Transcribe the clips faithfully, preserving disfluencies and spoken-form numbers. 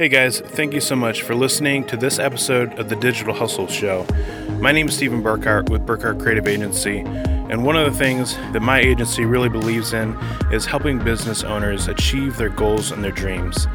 Hey guys, thank you so much for listening to this episode of the Digital Hustle Show. My name is Stephen Burkhart with Burkhart Creative Agency, and one of the things that my agency really believes in is helping business owners achieve their goals and their dreams.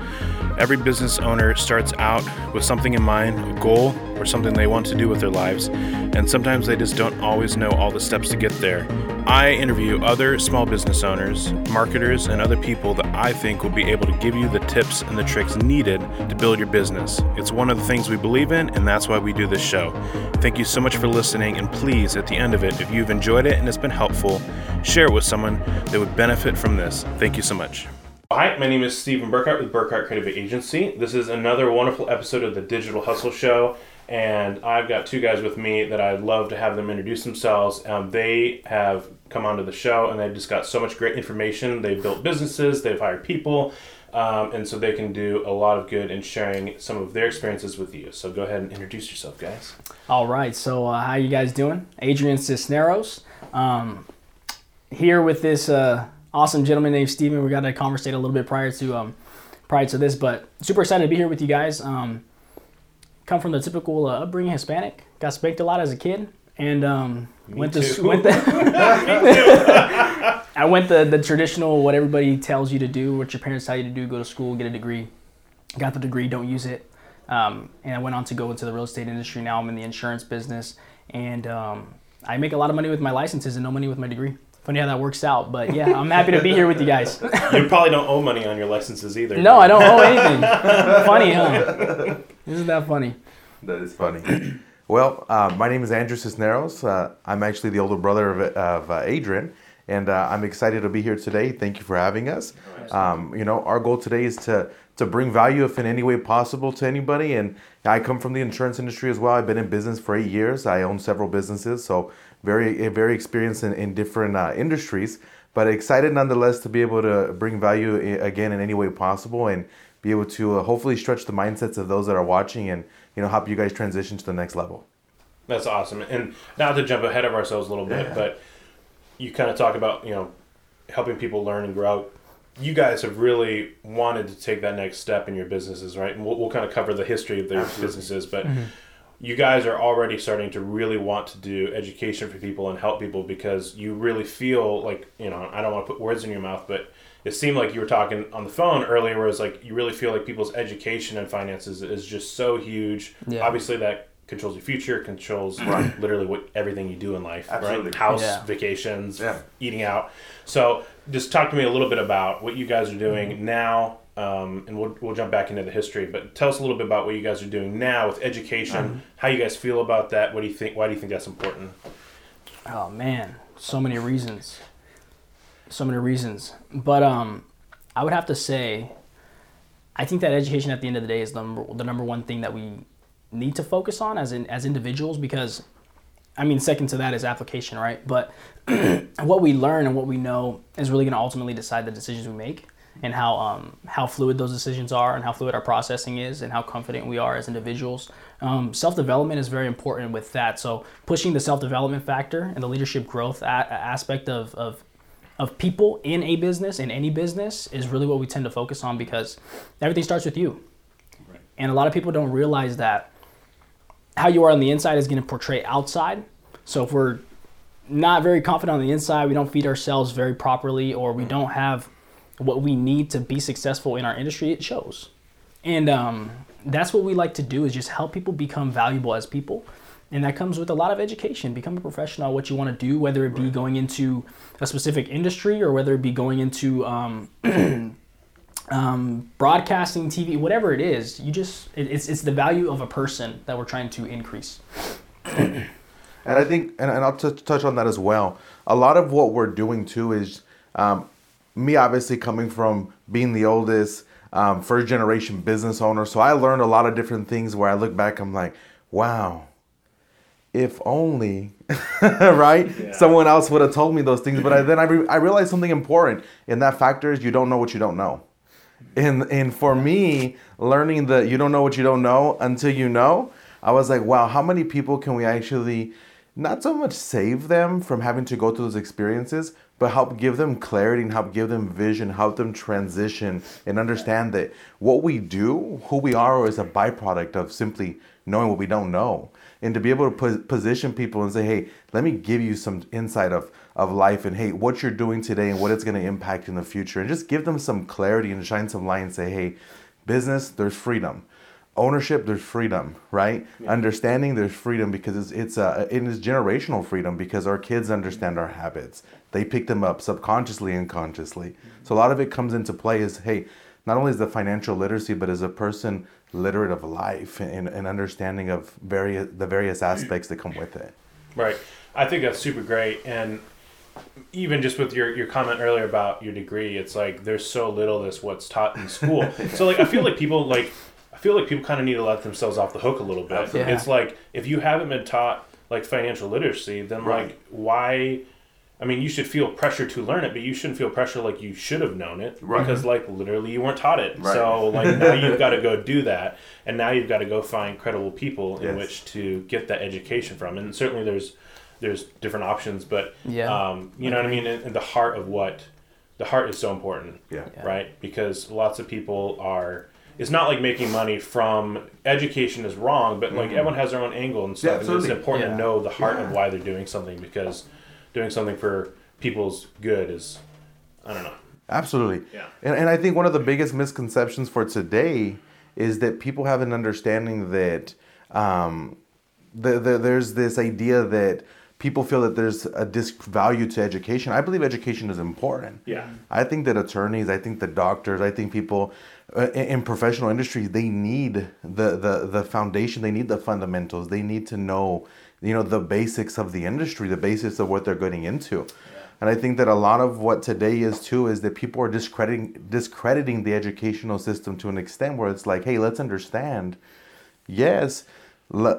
Every business owner starts out with something in mind, a goal, or something they want to do with their lives, and sometimes they just don't always know all the steps to get there. I interview other small business owners, marketers, and other people that I think will be able to give you the tips and the tricks needed to build your business. It's one of the things we believe in, and that's why we do this show. Thank you so much for listening, and please, at the end of it, if you've enjoyed it and it's been helpful, share it with someone that would benefit from this. Thank you so much. Hi, my name is Stephen Burkhart with Burkhart Creative Agency. This is another wonderful episode of the Digital Hustle Show, and I've got two guys with me that I'd love to have them introduce themselves. Um, they have come onto the show, and they've just got so much great information. They've built businesses, they've hired people, um, and so they can do a lot of good in sharing some of their experiences with you. So go ahead and introduce yourself, guys. All right, so uh, how you guys doing? Adrian Cisneros, um, here with this... Uh, Awesome gentleman named Steven. We got to conversate a little bit prior to um, prior to this, but super excited to be here with you guys. Um, come from the typical uh, upbringing Hispanic. Got spanked a lot as a kid, and um, went to too. went the I went the the traditional what everybody tells you to do, what your parents tell you to do. Go to school, get a degree. Got the degree, don't use it. Um, and I went on to go into the real estate industry. Now I'm in the insurance business, and um, I make a lot of money with my licenses and no money with my degree. Funny how that works out, but yeah, I'm happy to be here with you guys. You probably don't owe money on your licenses either. No, I don't owe anything. Funny, huh? Isn't that funny? That is funny. Well, uh, my name is Andrew Cisneros. Uh, I'm actually the older brother of, of uh, Adrian, and uh, I'm excited to be here today. Thank you for having us. Um, you know, our goal today is to to bring value, if in any way possible, to anybody. And I come from the insurance industry as well. I've been in business for eight years. I own several businesses, so very very experienced in, in different uh, industries, but excited nonetheless to be able to bring value again in any way possible and be able to uh, hopefully stretch the mindsets of those that are watching and, you know, help you guys transition to the next level. That's awesome. And not to jump ahead of ourselves a little bit, yeah. But you kind of talk about, you know, helping people learn and grow. You guys have really wanted to take that next step in your businesses, right? And we'll, we'll kind of cover the history of their Absolutely. businesses, but mm-hmm. you guys are already starting to really want to do education for people and help people because you really feel like, you know, I don't want to put words in your mouth, but it seemed like you were talking on the phone earlier where it's like you really feel like people's education and finances is just so huge. Yeah. Obviously that controls your future, controls right. literally what everything you do in life, Absolutely. right? House, yeah. vacations, yeah. eating out. So just talk to me a little bit about what you guys are doing mm-hmm. now. Um, and we'll we'll jump back into the history, but tell us a little bit about what you guys are doing now with education. Um, how you guys feel about that? What do you think? Why do you think that's important? Oh man, so many reasons, so many reasons. But um, I would have to say, I think that education at the end of the day is the number, the number one thing that we need to focus on as in as individuals because, I mean, second to that is application, right? But what we learn and what we know is really going to ultimately decide the decisions we make. And how um, how fluid those decisions are and how fluid our processing is and how confident we are as individuals. Um, self-development is very important with that. So pushing the self-development factor and the leadership growth a- aspect of, of of people in a business, in any business, is really what we tend to focus on because everything starts with you. Right. And a lot of people don't realize that how you are on the inside is going to portray outside. So if we're not very confident on the inside, we don't feed ourselves very properly or we don't have what we need to be successful in our industry, it shows. And um, that's what we like to do is just help people become valuable as people. And that comes with a lot of education. Become a professional, what you want to do, whether it be going into a specific industry or whether it be going into um, um, broadcasting, T V, whatever it is. You just it, it's it's the value of a person that we're trying to increase. And I think, and, and I'll t- touch on that as well. A lot of what we're doing too is... Um, me obviously coming from being the oldest um, first generation business owner. So I learned a lot of different things where I look back, I'm like, wow, if only, right? Yeah. Someone else would have told me those things. But I, then I, re- I realized something important, and that factor is you don't know what you don't know. And, and for me, learning that you don't know what you don't know until you know, I was like, wow, how many people can we actually not so much save them from having to go through those experiences, but help give them clarity and help give them vision, help them transition and understand that what we do, who we are, is a byproduct of simply knowing what we don't know. And to be able to position people and say, hey, let me give you some insight of, of life and, hey, what you're doing today and what it's going to impact in the future. And just give them some clarity and shine some light and say, hey, business, there's freedom. Ownership, there's freedom, right? Yeah. Understanding, there's freedom because it's it's a it is generational freedom because our kids understand our habits. They pick them up subconsciously and consciously. Mm-hmm. So a lot of it comes into play is, hey, not only is the financial literacy, but as a person literate of life and, and understanding of various the various aspects that come with it. Right. I think that's super great. And even just with your, your comment earlier about your degree, it's like there's so little that's what's taught in school. So like I feel like people like I feel like people kind of need to let themselves off the hook a little bit. Yeah. It's like, if you haven't been taught like financial literacy, then right. like why, I mean, you should feel pressure to learn it, but you shouldn't feel pressure like you should have known it right. because like literally you weren't taught it. Right. So like now you've got to go do that. And now you've got to go find credible people in yes. which to get that education from. And certainly there's, there's different options, but yeah. um, you know what I mean? And the heart of what, the heart is so important, yeah. Yeah. right? Because lots of people are, it's not like making money from education is wrong, but like mm-hmm. everyone has their own angle and stuff. Yeah, and it's important yeah. to know the heart yeah. of why they're doing something, because doing something for people's good is, I don't know. Absolutely. Yeah. And, and I think one of the biggest misconceptions for today is that people have an understanding that um, the, the, there's this idea that people feel that there's a disvalue to education. I believe education is important. Yeah. I think that attorneys, I think that doctors, I think people uh, in, in professional industries, they need the, the, the foundation. They need the fundamentals. They need to know, you know, the basics of the industry, the basics of what they're getting into. Yeah. And I think that a lot of what today is too is that people are discrediting discrediting the educational system to an extent where it's like, hey, let's understand. Yes.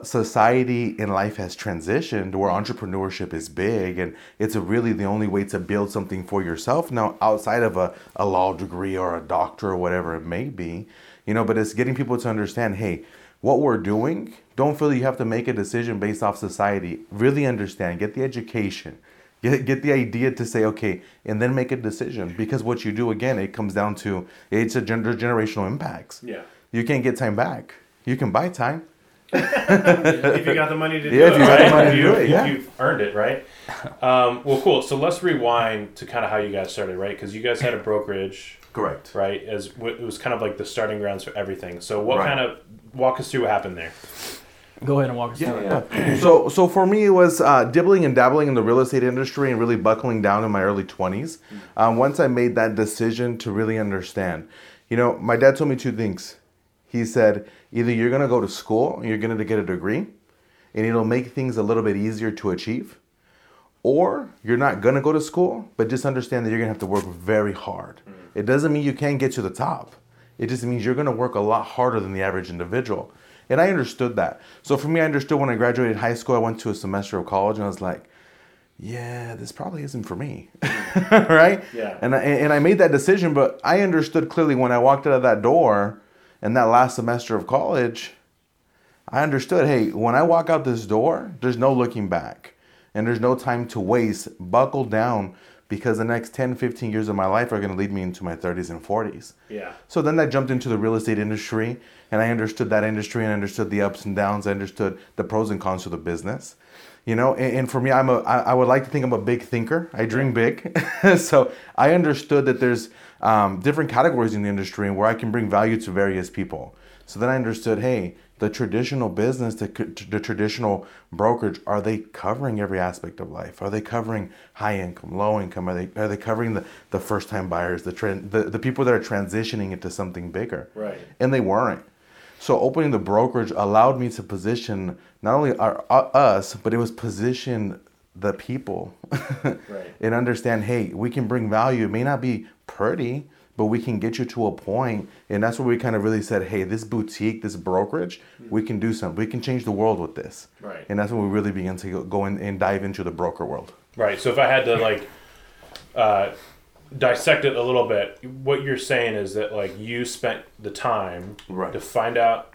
Society in life has transitioned where entrepreneurship is big, and it's a really the only way to build something for yourself now outside of a, a law degree or a doctor or whatever it may be, you know, but it's getting people to understand, hey, what we're doing, don't feel you have to make a decision based off society. Really understand, get the education, get, get the idea to say, okay, and then make a decision, because what you do, again, it comes down to, it's a gender generational impacts. Yeah. You can't get time back. You can buy time. If you got the money to do yeah, it, if you right? got the money to do it, yeah. If you've earned it, right? Um, well, cool. So let's rewind to kind of how you guys started, right? Because you guys had a brokerage, correct? Right, as it was kind of like the starting grounds for everything. So what right. kind of walk us through what happened there? Go ahead and walk us yeah, through. Yeah. It. So, so for me, it was uh, dibbling and dabbling in the real estate industry and really buckling down in my early twenties. Um, once I made that decision to really understand, you know, my dad told me two things. He said, either you're going to go to school, you're going to get a degree, and it'll make things a little bit easier to achieve, or you're not going to go to school, but just understand that you're going to have to work very hard. Mm-hmm. It doesn't mean you can't get to the top. It just means you're going to work a lot harder than the average individual. And I understood that. So for me, I understood when I graduated high school, I went to a semester of college, and I was like, yeah, this probably isn't for me, right? Yeah. And I, and I made that decision, but I understood clearly when I walked out of that door, and that last semester of college, I understood, hey, when I walk out this door, there's no looking back and there's no time to waste. Buckle down, because the next ten, fifteen years of my life are going to lead me into my thirties and forties. Yeah. So then I jumped into the real estate industry, and I understood that industry, and I understood the ups and downs. I understood the pros and cons of the business. You know, and, and for me, I'm a, I, I would like to think I'm a big thinker. I dream big. So I understood that there's um, different categories in the industry and where I can bring value to various people. So then I understood, hey, the traditional business, the, the traditional brokerage, are they covering every aspect of life? Are they covering high income, low income? Are they are they covering the, the first time buyers, the, trend, the the people that are transitioning into something bigger? Right. And they weren't. So opening the brokerage allowed me to position not only our, uh, us, but it was position the people right. and understand, hey, we can bring value. It may not be pretty, but we can get you to a point. And that's where we kind of really said, hey, this boutique, this brokerage, mm-hmm. we can do something. We can change the world with this. Right. And that's when we really began to go in and dive into the broker world. Right. So if I had to like... Uh, dissect it a little bit, what you're saying is that like you spent the time right. to find out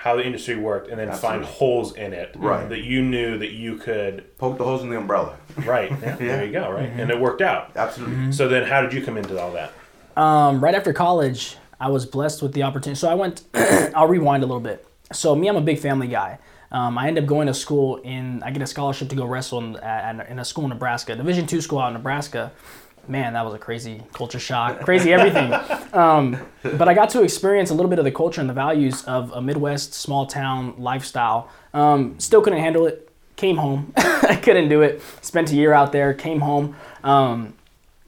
how the industry worked and then Absolutely. Find holes in it right. that you knew that you could... Poke the holes in the umbrella. Right. Yeah, yeah. There you go, right? Mm-hmm. And it worked out. Absolutely. Mm-hmm. So then how did you come into all that? Um, right after college, I was blessed with the opportunity. So I went... I'll rewind a little bit. So me, I'm a big family guy. Um, I end up going to school in... I get a scholarship to go wrestle in, uh, in a school in Nebraska, Division two school out in Nebraska. Man, that was a crazy culture shock, crazy everything. Um, but I got to experience a little bit of the culture and the values of a Midwest small town lifestyle. Um, still couldn't handle it. Came home. I couldn't do it. Spent a year out there. Came home. Um,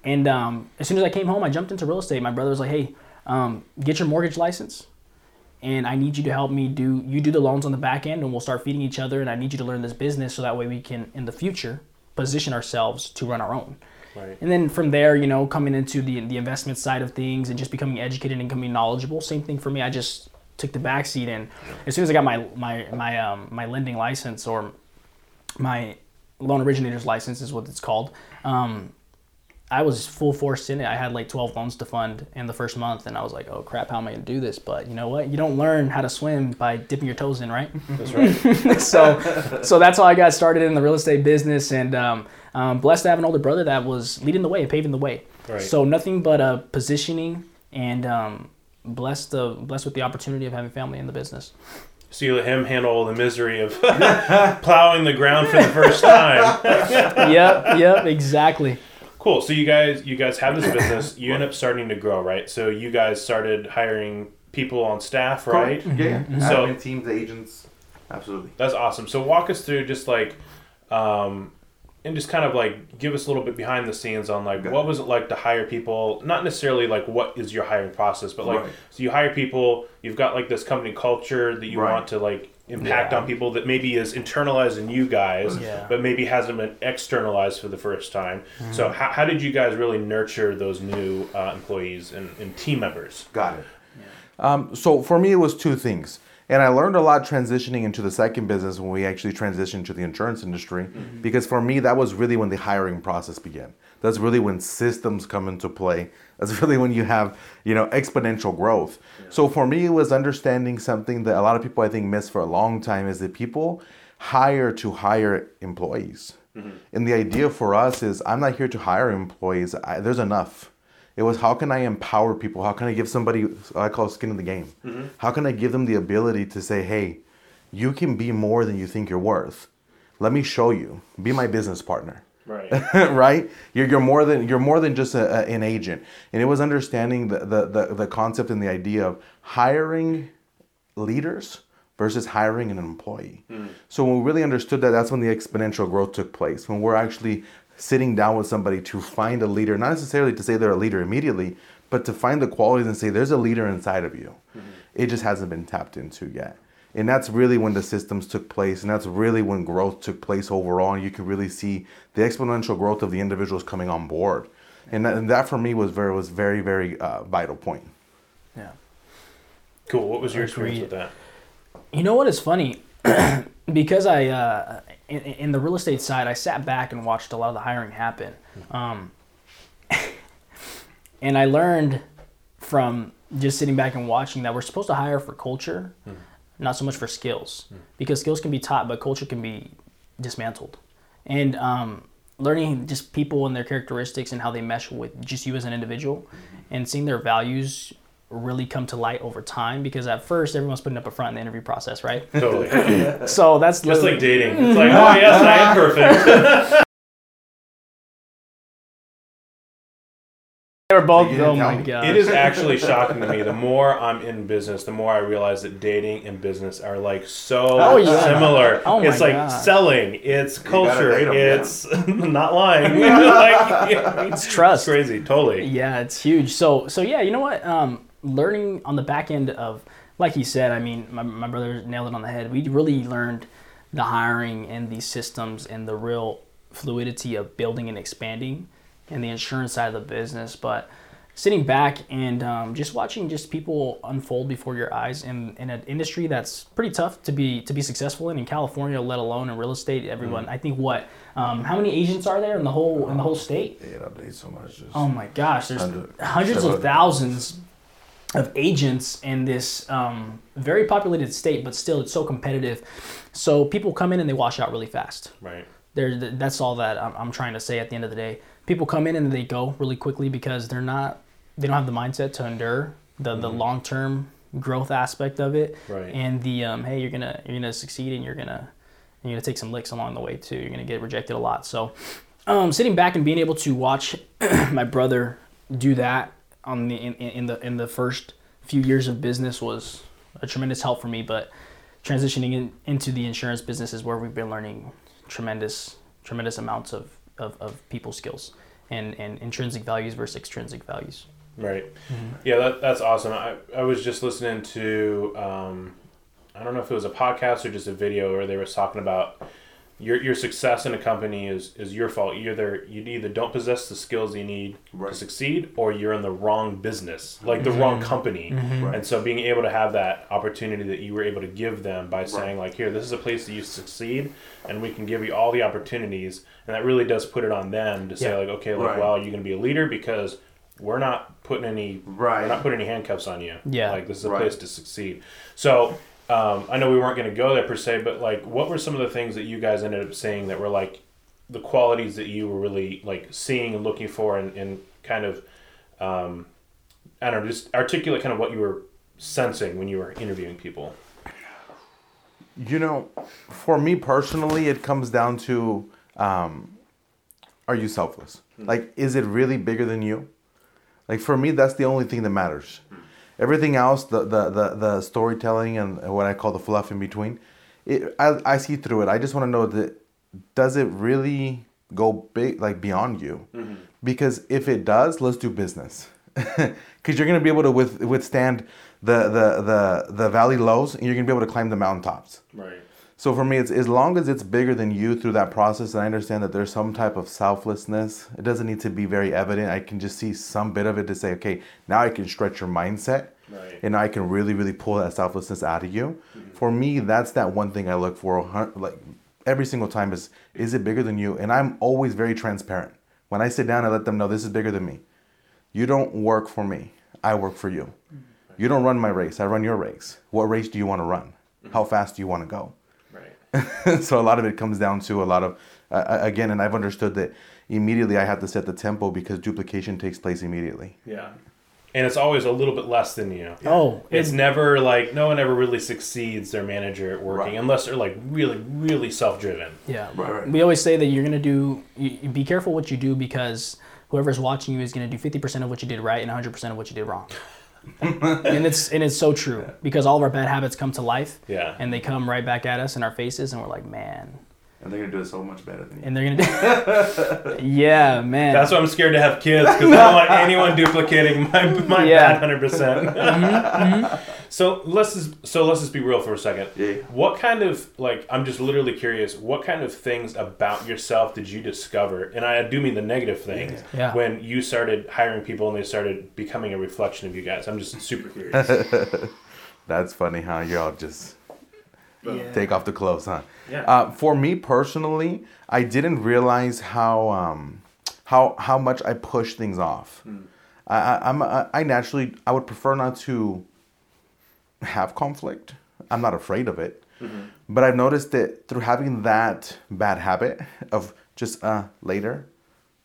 and um, as soon as I came home, I jumped into real estate. My brother was like, hey, um, get your mortgage license. And I need you to help me do, you do the loans on the back end and we'll start feeding each other. And I need you to learn this business so that way we can, in the future, position ourselves to run our own. Right. And then from there, you know, coming into the the investment side of things and just becoming educated and becoming knowledgeable. Same thing for me. I just took the back seat, and as soon as I got my my my um, my lending license, or my loan originator's license is what it's called, um, I was full force in it. I had like twelve loans to fund in the first month, and I was like, oh crap, how am I going to do this? But you know what? You don't learn how to swim by dipping your toes in, right? That's right. so, so that's how I got started in the real estate business, and um, um, blessed to have an older brother that was leading the way, paving the way. Right. So nothing but uh, positioning, and um, blessed, the, blessed with the opportunity of having family in the business. So you let him handle the misery of plowing the ground for the first time. Yep, yep, exactly. Cool. So you guys, you guys have this business. You end up starting to grow, right? So you guys started hiring people on staff, right? Correct. Yeah. Mm-hmm. So admin teams, agents, absolutely. That's awesome. So walk us through just like, um, and just kind of like give us a little bit behind the scenes on like what was it like to hire people? Not necessarily like what is your hiring process, but like right. so you hire people. You've got like this company culture that you right. want to like. Impact yeah. on people that maybe is internalized in you guys, yeah. but maybe hasn't been externalized for the first time. Mm-hmm. So how, how did you guys really nurture those new uh, employees and, and team members? Got it. Yeah. Um, so for me, it was two things. And I learned a lot transitioning into the second business when we actually transitioned to the insurance industry, mm-hmm. because for me, that was really when the hiring process began. That's really when systems come into play. That's really when you have, you know, exponential growth. Yeah. So for me, it was understanding something that a lot of people I think miss for a long time is that people hire to hire employees. Mm-hmm. And the idea for us is I'm not here to hire employees. I, there's enough. It was how can I empower people? How can I give somebody I call skin in the game? Mm-hmm. How can I give them the ability to say, hey, you can be more than you think you're worth. Let me show you. Be my business partner. Right, right. You're you're more than you're more than just a, a, an agent, and it was understanding the, the the the concept and the idea of hiring leaders versus hiring an employee. Mm. So when we really understood that, that's when the exponential growth took place. When we're actually sitting down with somebody to find a leader, not necessarily to say they're a leader immediately, but to find the qualities and say there's a leader inside of you. Mm-hmm. It just hasn't been tapped into yet. And that's really when the systems took place, and that's really when growth took place overall. And you could really see the exponential growth of the individuals coming on board, and that, and that for me was very was very very uh, vital point. Yeah. Cool. What was your experience with that? You know what is funny, because I uh, in, in the real estate side, I sat back and watched a lot of the hiring happen, um, and I learned from just sitting back and watching that we're supposed to hire for culture. Mm-hmm. Not so much for skills, because skills can be taught, but culture can be dismantled. And um, learning just people and their characteristics and how they mesh with just you as an individual, and seeing their values really come to light over time. Because at first, everyone's putting up a front in the interview process, right? Totally. So that's just like dating. It's like, oh yes, I am perfect. They're both, oh my gosh. It is actually shocking to me. The more I'm in business, the more I realize that dating and business are like so oh, yeah. similar. Oh my it's like God. Selling, it's culture, them, it's yeah. not lying. Like, yeah, it's trust. It's crazy, totally. Yeah, it's huge. So, so yeah, you know what? Um, learning on the back end of, like he said, I mean, my, my brother nailed it on the head. We really learned the hiring and these systems and the real fluidity of building and expanding. And the insurance side of the business, but sitting back and um, just watching just people unfold before your eyes in, in an industry that's pretty tough to be to be successful in in California, let alone in real estate. Everyone, mm-hmm. I think what, um, how many agents are there in the whole in the whole state? Yeah, I believe so much. Just oh my gosh, there's hundred, hundreds of thousands. of agents in this um, very populated state, but still it's so competitive. So people come in and they wash out really fast. Right. They're, that's all that I'm, I'm trying to say at the end of the day. People come in and they go really quickly because they're not, they don't have the mindset to endure the, mm-hmm. the long-term growth aspect of it. Right. And the, um, hey, you're gonna, you're gonna succeed and you're gonna, you're gonna take some licks along the way too. You're gonna get rejected a lot. So um, sitting back and being able to watch my brother do that on the in, in the in the first few years of business was a tremendous help for me, but transitioning in, into the insurance business is where we've been learning tremendous tremendous amounts of, of, of people skills and, and intrinsic values versus extrinsic values. Right. Mm-hmm. Yeah, that, that's awesome. I, I was just listening to, um, I don't know if it was a podcast or just a video where they were talking about Your your success in a company is, is your fault. You either you either don't possess the skills you need right. to succeed, or you're in the wrong business, like the mm-hmm. wrong company. Mm-hmm. Right. And so being able to have that opportunity that you were able to give them by saying, right. like, here, this is a place that you succeed, and we can give you all the opportunities. And that really does put it on them to say, yeah. like, okay, like, right. well, you're going to be a leader because we're not putting any right. we're not putting any handcuffs on you. Yeah. Like, this is a right. place to succeed. So... Um, I know we weren't going to go there per se, but like, what were some of the things that you guys ended up saying that were like the qualities that you were really like seeing and looking for, and, and kind of, um, I don't know, just articulate kind of what you were sensing when you were interviewing people? You know, for me personally, it comes down to, um, are you selfless? Mm-hmm. Like, is it really bigger than you? Like, for me, that's the only thing that matters. Everything else, the, the, the, the storytelling and what I call the fluff in between, it, I, I see through it. I just want to know, that does it really go big, like beyond you? Mm-hmm. Because if it does, let's do business. Because you're going to be able to with, withstand the, the, the, the valley lows, and you're going to be able to climb the mountaintops. Right. So for me, it's as long as it's bigger than you through that process, and I understand that there's some type of selflessness. It doesn't need to be very evident. I can just see some bit of it to say, okay, now I can stretch your mindset, right. and I can really, really pull that selflessness out of you. Mm-hmm. For me, that's that one thing I look for, like every single time, is, is it bigger than you? And I'm always very transparent. When I sit down, I let them know, this is bigger than me. You don't work for me. I work for you. Mm-hmm. You don't run my race. I run your race. What race do you want to run? Mm-hmm. How fast do you want to go? So a lot of it comes down to a lot of, uh, again, and I've understood that immediately I have to set the tempo because duplication takes place immediately. Yeah. And it's always a little bit less than you. Yeah. Oh. It's it, never like, no one ever really succeeds their manager at working right. unless they're like really, really self-driven. Yeah. Right, right. We always say that you're going to do, you, be careful what you do, because whoever's watching you is going to do fifty percent of what you did right and one hundred percent of what you did wrong. and it's and it's so true, because all of our bad habits come to life, yeah. and they come right back at us in our faces, and we're like, man. And they're gonna do it so much better than you. And they're gonna, do- yeah, man. That's why I'm scared to have kids, because I don't want anyone duplicating my my yeah. bad hundred percent. mm-hmm, mm-hmm. So let's just, so let's just be real for a second. Yeah. What kind of, like, I'm just literally curious, what kind of things about yourself did you discover? And I do mean the negative things yeah. Yeah. when you started hiring people and they started becoming a reflection of you guys. I'm just super curious. That's funny how y'all just yeah. take off the clothes, huh? Yeah. Uh, for me personally, I didn't realize how um, how how much I push things off. Mm. I, I, I'm I, I naturally I would prefer not to have conflict. I'm not afraid of it. Mm-hmm. But I've noticed that through having that bad habit of just uh later,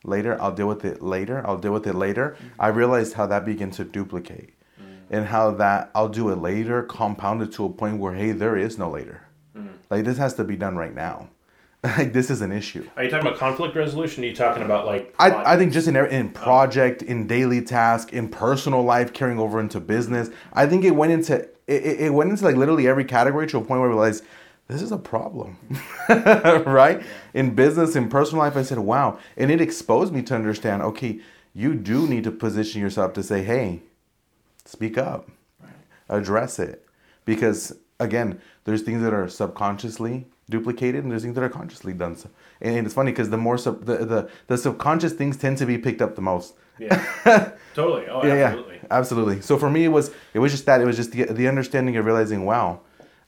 later, I'll deal with it later, I'll deal with it later, mm-hmm. I realized how that began to duplicate. Mm-hmm. And how that I'll do it later compounded to a point where, hey, there is no later. Mm-hmm. Like, this has to be done right now. Like, this is an issue. Are you talking about conflict resolution? Are you talking about, like... Projects? I I think just in in project, oh. in daily task, in personal life, carrying over into business. I think it went into... It, it went into like literally every category to a point where I realized this is a problem, right? In business, in personal life, I said, wow. And it exposed me to understand, okay, you do need to position yourself to say, hey, speak up, address it. Because again, there's things that are subconsciously duplicated and there's things that are consciously done. And it's funny because the more sub, the, the, the subconscious things tend to be picked up the most. Yeah, totally. Oh, yeah, absolutely. Yeah, absolutely. So for me, it was it was just that. It was just the, the understanding of realizing, wow,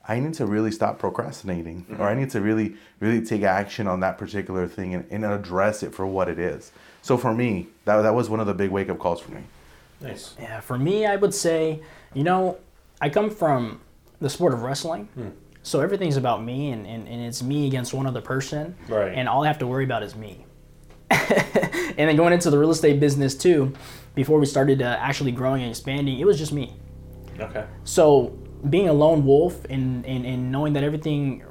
I need to really stop procrastinating, mm-hmm. or I need to really, really take action on that particular thing and, and address it for what it is. So for me, that that was one of the big wake-up calls for me. Nice. Yeah, for me, I would say, you know, I come from the sport of wrestling. Hmm. So everything's about me, and, and, and it's me against one other person. Right. And all I have to worry about is me. And then going into the real estate business too, before we started uh, actually growing and expanding, it was just me. Okay. So being a lone wolf and, and, and knowing that everything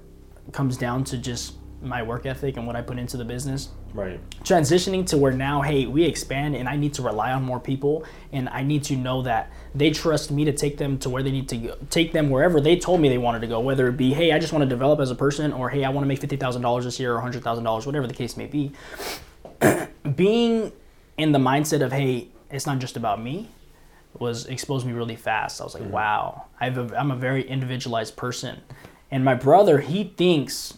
comes down to just my work ethic and what I put into the business. Right. Transitioning to where now, hey, we expand and I need to rely on more people, and I need to know that they trust me to take them to where they need to go, take them wherever they told me they wanted to go, whether it be, hey, I just want to develop as a person, or hey, I want to make fifty thousand dollars this year or one hundred thousand dollars, whatever the case may be. Being in the mindset of, hey, it's not just about me, was exposed me really fast. I was like, mm-hmm. wow, I've a, I'm a very individualized person. And my brother, he thinks...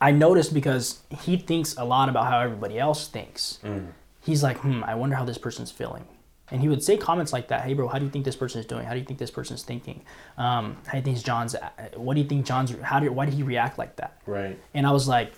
I noticed because he thinks a lot about how everybody else thinks. Mm. He's like, hmm, I wonder how this person's feeling. And he would say comments like that. Hey, bro, how do you think this person is doing? How do you think this person's thinking? Um, how do you think John's, what do you think John's, how did, why did he react like that? Right. And I was like,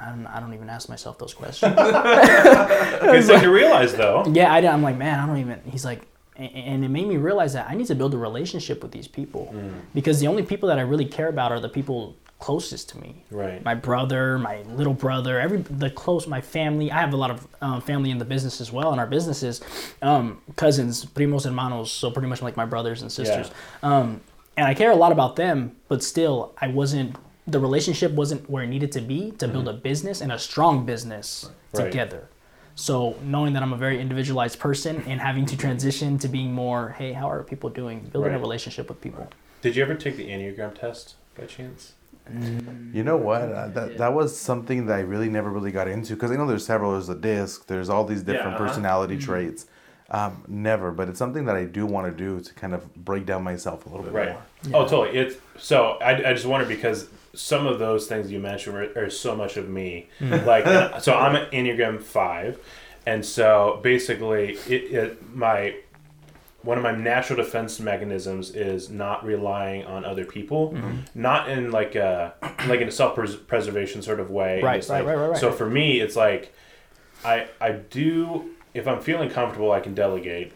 I don't, I don't even ask myself those questions. It's like you realize though. Yeah, I, I'm like, man, I don't even, he's like, and it made me realize that I need to build a relationship with these people. Mm. Because the only people that I really care about are the people closest to me, right? My brother, my little brother, every the close, my family. I have a lot of uh, family in the business as well, in our businesses, um, cousins, primos, hermanos. So pretty much like my brothers and sisters. Yeah. Um, and I care a lot about them, but still, I wasn't. The relationship wasn't where it needed to be to mm-hmm. build a business and a strong business right. together. So knowing that I'm a very individualized person and having to transition to being more, hey, how are people doing? Building right. a relationship with people. Did you ever take the Enneagram test by chance? You know what? Uh, that that was something that I really never really got into, because I know there's several. There's a disc. There's all these different yeah. personality mm-hmm. traits. Um, never, but it's something that I do want to do to kind of break down myself a little bit right. more. Yeah. Oh, totally. It's so I, I just wonder, because some of those things you mentioned are, are so much of me. Mm-hmm. Like so, I'm an Enneagram five, and so basically, it, it my. One of my natural defense mechanisms is not relying on other people, mm-hmm. not in like a like in a self-preservation sort of way. Right, right, like, right, right, right. So for me, it's like I I do, if I'm feeling comfortable, I can delegate,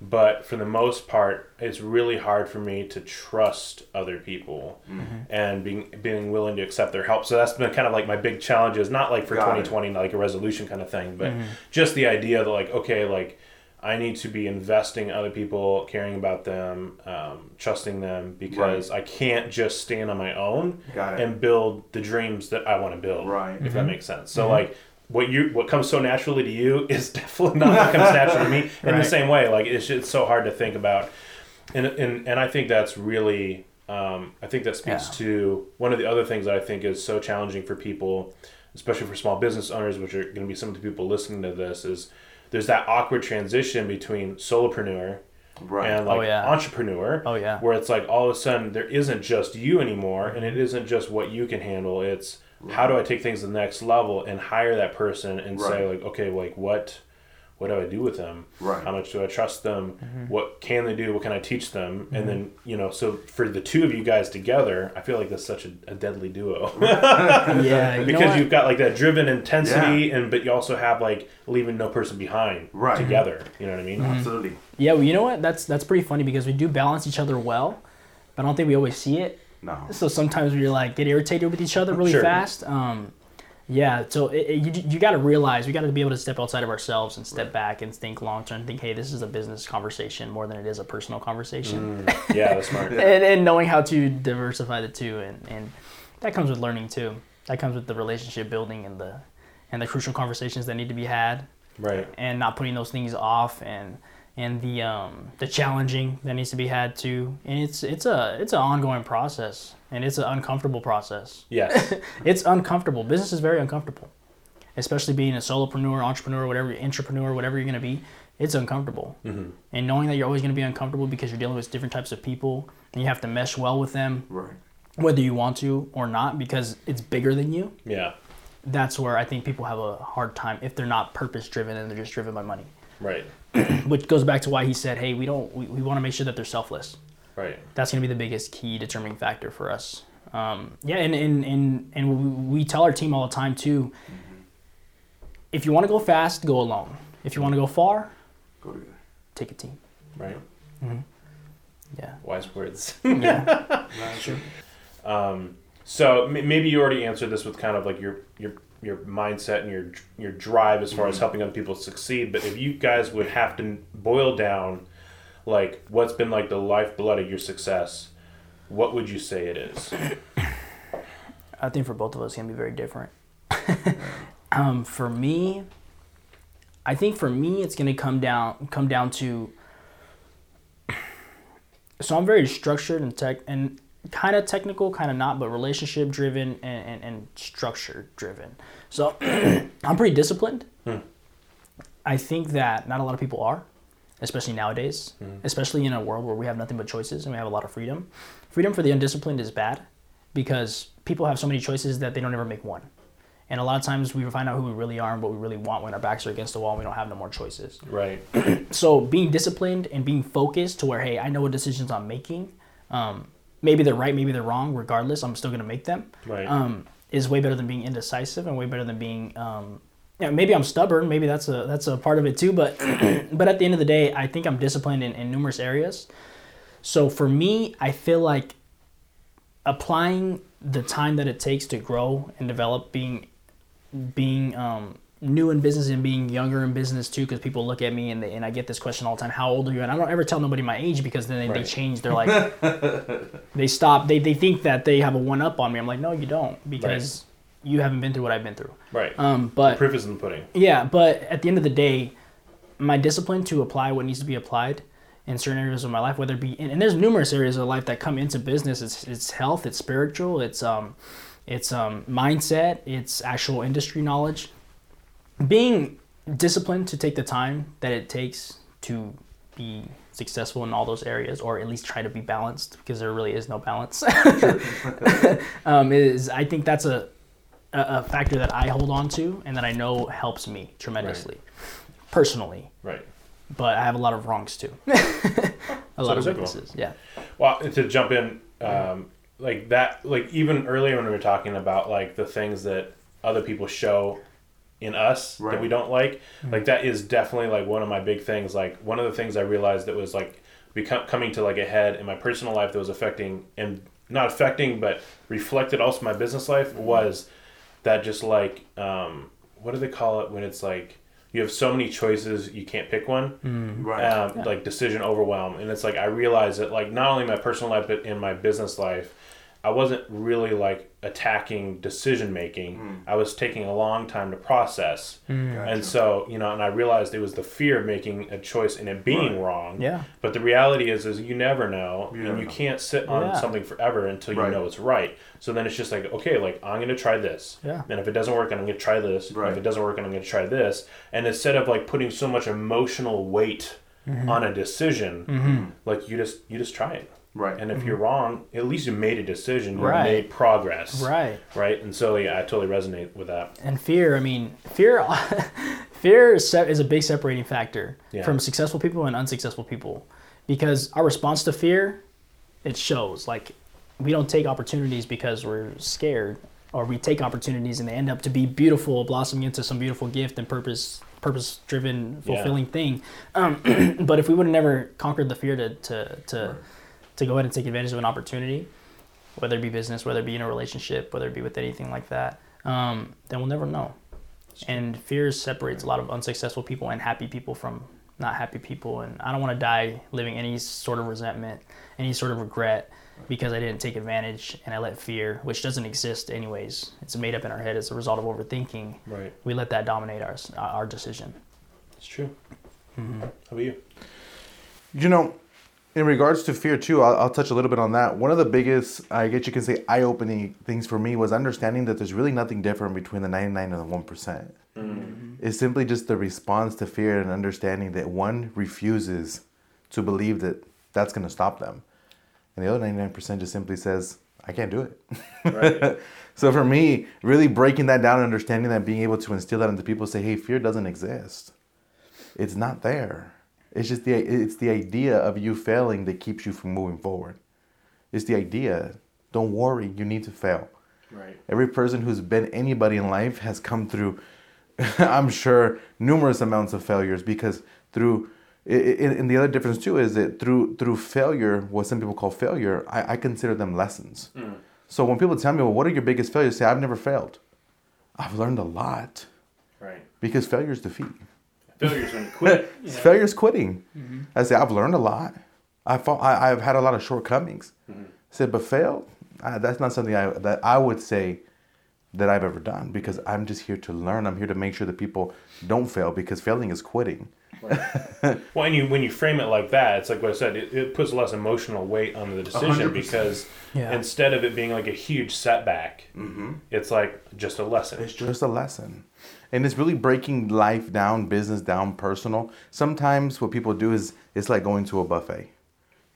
but for the most part, it's really hard for me to trust other people mm-hmm. and being being willing to accept their help. So that's been kind of like my big challenge, is not like for Got twenty twenty, it. Like a resolution kind of thing, but mm-hmm. just the idea that like, okay, like. I need to be investing in other people, caring about them, um, trusting them, because right. I can't just stand on my own and build the dreams that I want to build. Right. If mm-hmm. that makes sense. So mm-hmm. like what you what comes so naturally to you is definitely not what comes naturally to me. Right. In the same way, like it's just so hard to think about, and and and I think that's really um, I think that speaks yeah. to one of the other things that I think is so challenging for people, especially for small business owners, which are going to be some of the people listening to this, is. There's that awkward transition between solopreneur right. and like oh, yeah. entrepreneur oh, yeah. where it's like all of a sudden there isn't just you anymore, and it isn't just what you can handle. It's right. how do I take things to the next level and hire that person and right. say like, okay, like what what do I do with them? Right. How much do I trust them? Mm-hmm. What can they do? What can I teach them? Mm-hmm. And then, you know, so for the two of you guys together, I feel like that's such a, a deadly duo. yeah, you because you've got like that driven intensity, yeah. and but you also have like leaving no person behind right. together. You know what I mean? Mm-hmm. Absolutely. Yeah, well, you know what? That's that's pretty funny, because we do balance each other well, but I don't think we always see it. No. So sometimes we like get irritated with each other really sure. fast. Um Yeah, so it, it, you you got to realize, we got to be able to step outside of ourselves and step right. back and think long term. Think, hey, this is a business conversation more than it is a personal conversation. Mm, yeah, that's smart. Yeah. and, and knowing how to diversify the two, and, and that comes with learning too. That comes with the relationship building and the and the crucial conversations that need to be had. Right. And not putting those things off, and and the um the challenging that needs to be had too. And it's it's a it's an ongoing process. And it's an uncomfortable process. Yes. It's uncomfortable. Business is very uncomfortable, especially being a solopreneur, entrepreneur, whatever, entrepreneur, whatever you're going to be. It's uncomfortable. Mm-hmm. And knowing that you're always going to be uncomfortable, because you're dealing with different types of people and you have to mesh well with them, right. whether you want to or not, because it's bigger than you. Yeah. That's where I think people have a hard time, if they're not purpose-driven and they're just driven by money. Right. Which goes back to why he said, hey, we don't. We, we want to make sure that they're selfless. Right. That's going to be the biggest key determining factor for us. Um, yeah, and, and, and, and we tell our team all the time, too, mm-hmm. if you want to go fast, go alone. If you want to go far, go together. Take a team. Right. Mm-hmm. Yeah. Wise words. Yeah. Sure. Um, so maybe you already answered this with kind of like your your your mindset and your your drive as far mm-hmm. as helping other people succeed. But if you guys would have to boil down, like, what's been like the lifeblood of your success, what would you say it is? I think for both of us, it's going to be very different. um, for me, I think for me, it's going to come down come down to. So I'm very structured and tech and kind of technical, kind of not, but relationship driven and, and, and structure driven. So I'm pretty disciplined. Hmm. I think that not a lot of people are, especially nowadays, hmm. especially in a world where we have nothing but choices and we have a lot of freedom. Freedom for the undisciplined is bad because people have so many choices that they don't ever make one. And a lot of times we find out who we really are and what we really want when our backs are against the wall and we don't have no more choices. Right. So being disciplined and being focused to where, hey, I know what decisions I'm making. Um, maybe they're right, maybe they're wrong. Regardless, I'm still going to make them. Right. Um, is way better than being indecisive and way better than being... Um, you know, maybe I'm stubborn. Maybe that's a that's a part of it too. But but at the end of the day, I think I'm disciplined in, in numerous areas. So for me, I feel like applying the time that it takes to grow and develop, being... being um, new in business and being younger in business too, because people look at me and they, and I get this question all the time, how old are you? And I don't ever tell nobody my age because then they, right. they change. They're like, they stop. They they think that they have a one up on me. I'm like, no, you don't, because right. you haven't been through what I've been through. Right. Um. But the proof is in the pudding. Yeah. But at the end of the day, my discipline to apply what needs to be applied in certain areas of my life, whether it be, and, and there's numerous areas of life that come into business. It's it's health. It's spiritual. It's um. It's um, mindset, it's actual industry knowledge. Being disciplined to take the time that it takes to be successful in all those areas, or at least try to be balanced, because there really is no balance. um, is I think that's a, a factor that I hold on to and that I know helps me tremendously, right. personally. Right. But I have a lot of wrongs too. a so lot of weaknesses, cool. yeah. Well, to jump in, um, like that, like even earlier when we were talking about like the things that other people show in us right. that we don't like, mm-hmm. like that is definitely like one of my big things. Like one of the things I realized that was like become coming to like a head in my personal life that was affecting and not affecting, but reflected also my business life mm-hmm. was that just like, um, what do they call it when it's like, you have so many choices, you can't pick one. Mm, right. Um, yeah. Like decision overwhelm. And it's like, I realized that like not only my personal life, but in my business life, I wasn't really like attacking decision-making. Mm. I was taking a long time to process. Mm. Gotcha. And so, you know, and I realized it was the fear of making a choice and it being right. wrong. Yeah. But the reality is, is you never know you and never you know. Can't sit on yeah. something forever until you right. know it's right. So then it's just like, okay, like I'm going to try this. Yeah. And if it doesn't work, I'm going to try this. Right. And if it doesn't work, I'm going to try this. And instead of like putting so much emotional weight mm-hmm. on a decision, mm-hmm. like you just, you just try it. Right. And if mm-hmm. you're wrong, at least you made a decision. You right. made progress. Right. Right. And so, yeah, I totally resonate with that. And fear, I mean, fear fear is, is a big separating factor yeah. from successful people and unsuccessful people. Because our response to fear, it shows. Like, we don't take opportunities because we're scared. Or we take opportunities and they end up to be beautiful, blossoming into some beautiful gift and purpose purpose driven, fulfilling yeah. thing. Um, but if we would have never conquered the fear to... to, to right. to go ahead and take advantage of an opportunity, whether it be business, whether it be in a relationship, whether it be with anything like that, um, then we'll never know. And fear separates a lot of unsuccessful people and happy people from not happy people. And I don't want to die living any sort of resentment, any sort of regret, because I didn't take advantage and I let fear, which doesn't exist anyways. It's made up in our head. It's a result of overthinking. Right. We let that dominate our our decision. It's true. Mm-hmm. How about you? You know, in regards to fear, too, I'll, I'll touch a little bit on that. One of the biggest, I guess you can say, eye-opening things for me was understanding that there's really nothing different between the ninety-nine and the one percent. Mm-hmm. It's simply just the response to fear and understanding that one refuses to believe that that's going to stop them. And the other ninety-nine percent just simply says, I can't do it. Right. So for me, really breaking that down and understanding that, being able to instill that into people, say, hey, fear doesn't exist. It's not there. It's just the it's the idea of you failing that keeps you from moving forward. It's the idea. Don't worry, you need to fail. Right. Every person who's been anybody in life has come through I'm sure, numerous amounts of failures, because through, and the other difference too is that through through failure, what some people call failure, I, I consider them lessons. Mm. So when people tell me, well, what are your biggest failures? Say, I've never failed. I've learned a lot. Right. Because failure is defeat. Failure is when you quit. You know? Failure is quitting. Mm-hmm. I say, I've learned a lot. I fought, I, I've had a lot of shortcomings. Mm-hmm. I said, but fail? I, that's not something I, that I would say that I've ever done, because I'm just here to learn. I'm here to make sure that people don't fail, because failing is quitting. Right. Well, and you, when you frame it like that, it's like what I said, it, it puts less emotional weight on the decision, one hundred percent. Because yeah. instead of it being like a huge setback, mm-hmm. it's like just a lesson. It's just a lesson. And it's really breaking life down, business down, personal. Sometimes what people do is, it's like going to a buffet.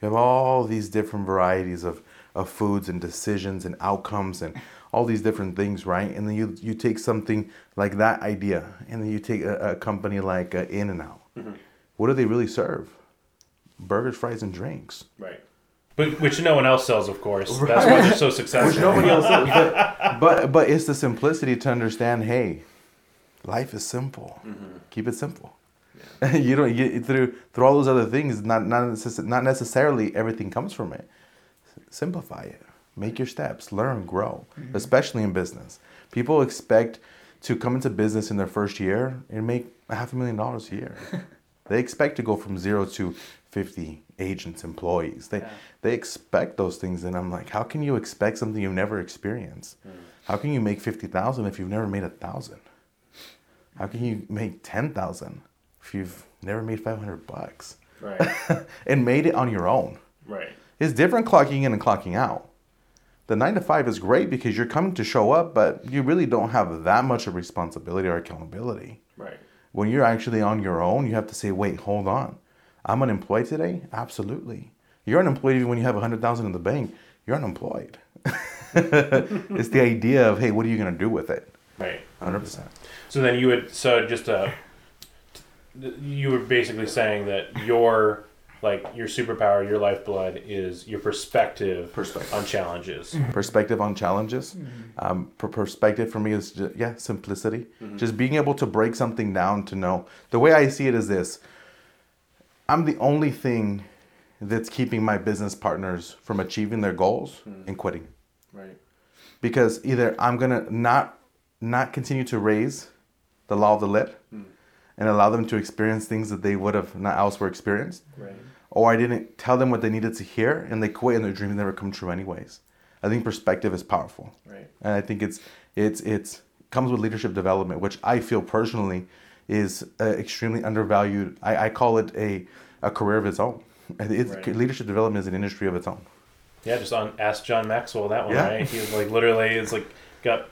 You have all these different varieties of, of foods and decisions and outcomes and all these different things, right? And then you you take something like that idea, and then you take a, a company like uh, In-N-Out. Mm-hmm. What do they really serve? Burgers, fries, and drinks. Right. But, which no one else sells, of course. Right. That's why they're so successful. Which no one else sells. But, but, but it's the simplicity to understand, hey, life is simple. Mm-hmm. Keep it simple. Yeah. you don't you, through through all those other things. Not not necess- not necessarily everything comes from it. Simplify it. Make your steps. Learn. Grow. Mm-hmm. Especially in business, people expect to come into business in their first year and make a half a million dollars a year. They expect to go from zero to fifty agents, employees. They yeah. they expect those things, and I'm like, how can you expect something you've never experienced? Mm. How can you make fifty thousand if you've never made a thousand? How can you make ten thousand if you've never made five hundred bucks? Right. And made it on your own. Right. It's different clocking in and clocking out. The nine to five is great because you're coming to show up, but you really don't have that much of responsibility or accountability. Right. When you're actually on your own, you have to say, wait, hold on. I'm unemployed today? Absolutely. You're unemployed even when you have one hundred thousand dollars in the bank. You're unemployed. It's the idea of, hey, what are you going to do with it? Right. one hundred percent. So then you would, so just, uh, you were basically saying that your... like your superpower, your lifeblood is your perspective, perspective. on challenges. Perspective on challenges. Mm-hmm. Um, per- perspective for me is, just, yeah, simplicity. Mm-hmm. Just being able to break something down to know. The way I see it is this. I'm the only thing that's keeping my business partners from achieving their goals mm-hmm. and quitting. Right. Because either I'm going to not not continue to raise the law of the lid mm-hmm. and allow them to experience things that they would have not elsewhere experienced. Right. Or I didn't tell them what they needed to hear, and they quit, and their dreams never come true anyways. I think perspective is powerful. Right. And I think it's it's it's comes with leadership development, which I feel personally is uh, extremely undervalued. I, I call it a, a career of its own. It's, right. Leadership development is an industry of its own. Yeah, just on Ask John Maxwell, that one, yeah. right? He's like literally, it's like got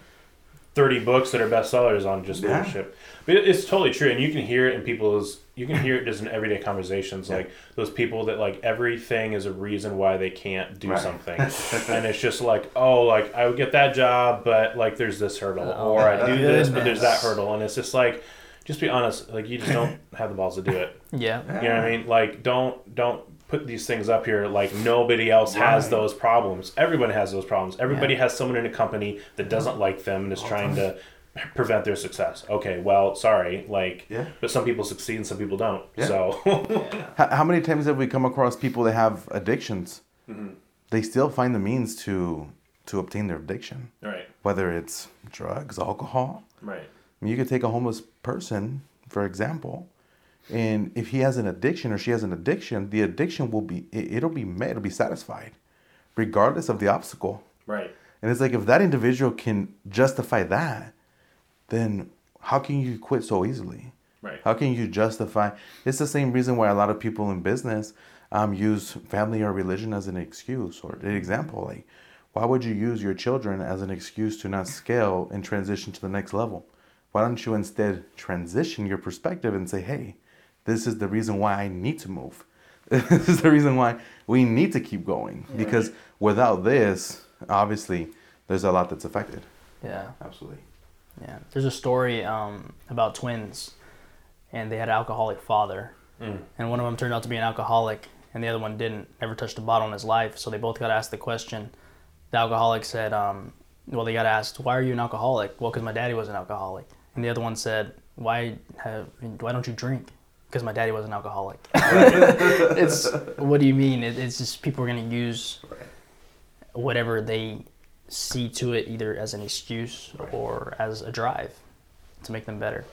thirty books that are bestsellers on just yeah. leadership. But it's totally true, and you can hear it in people's, you can hear it just in everyday conversations, yeah. like those people that like everything is a reason why they can't do right. something. And it's just like, oh, like I would get that job, but like there's this hurdle, oh, or I do goodness. this, but there's that hurdle. And it's just like, just be honest, like you just don't have the balls to do it. Yeah. You know what I mean? Like don't, don't put these things up here like nobody else right. has those problems. Everyone has those problems. Everybody yeah. has someone in a company that doesn't like them and is oh, trying to prevent their success. Okay, well, sorry, like, yeah. but some people succeed and some people don't. Yeah. So, yeah. how, how many times have we come across people that have addictions? Mm-hmm. They still find the means to to obtain their addiction. Right. Whether it's drugs, alcohol. Right. I mean, you could take a homeless person, for example, and if he has an addiction or she has an addiction, the addiction will be it, it'll be met, it'll be satisfied, regardless of the obstacle. Right. And it's like if that individual can justify that, then how can you quit so easily? Right. How can you justify? It's the same reason why a lot of people in business um, use family or religion as an excuse or an example. Like, why would you use your children as an excuse to not scale and transition to the next level? Why don't you instead transition your perspective and say, hey, this is the reason why I need to move. This is the reason why we need to keep going. Right. Because without this, obviously, there's a lot that's affected. Yeah. Absolutely. Yeah, there's a story um, about twins, and they had an alcoholic father, mm. and one of them turned out to be an alcoholic, and the other one didn't, never touched a bottle in his life, so they both got asked the question. The alcoholic said, um, well, they got asked, why are you an alcoholic? Well, because my daddy was an alcoholic. And the other one said, why have, why don't you drink? Because my daddy was an alcoholic. It's, what do you mean? It, it's just people are going to use whatever they see to it, either as an excuse or as a drive to make them better.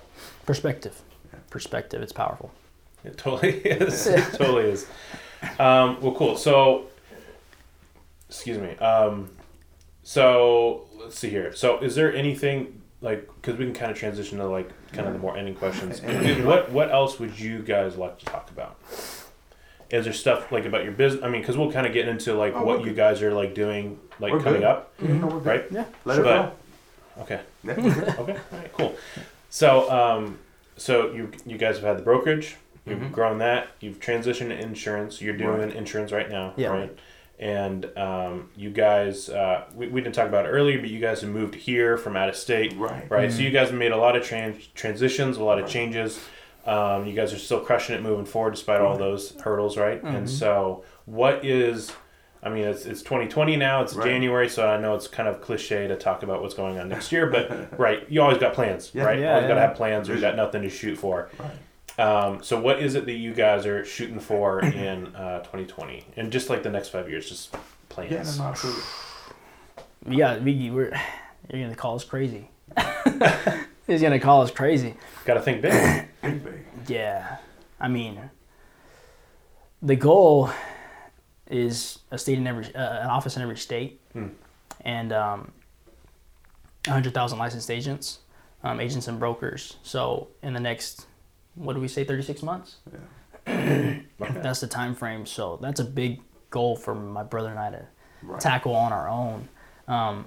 Perspective. Perspective. It's powerful. It totally is. It totally is. Um, well, cool. So, excuse me. Um, so, let's see here. So, is there anything, like, because we can kind of transition to, like, kind of the more ending questions. What what else would you guys like to talk about? Is there stuff, like, about your business? I mean, because we'll kind of get into, like, oh, what you guys are, like, doing, like, we're coming good. Up. Mm-hmm. No, we're good. Right? Yeah. Let it go. Okay. Yeah, okay. All right, cool. So, um, so you you guys have had the brokerage. You've mm-hmm. grown that. You've transitioned to insurance. You're doing right. insurance right now, yeah. right? And um, you guys, uh, we, we didn't talk about it earlier, but you guys have moved here from out of state, right? Right. Mm-hmm. So you guys have made a lot of trans- transitions, a lot of right. changes. Um, you guys are still crushing it moving forward despite mm-hmm. all those hurdles, right? Mm-hmm. And so what is, I mean, it's it's twenty twenty now. It's right. January, so I know it's kind of cliche to talk about what's going on next year, but right, you always got plans, yeah, right? Yeah, you always yeah. got to have plans or you got nothing to shoot for. Right. Um, so what is it that you guys are shooting for in uh, twenty twenty and just like the next five years, just plans? Yeah, no, no, absolutely. Yeah, Biggie, we're you're gonna call us crazy. He's gonna call us crazy. Gotta think big. Think big. Yeah, I mean, the goal is a state in every, uh, an office in every state, hmm. and um, one hundred thousand licensed agents, um, agents and brokers. So in the next what do we say, thirty-six months? Yeah. Okay. That's the time frame. So that's a big goal for my brother and I to right. tackle on our own. Um,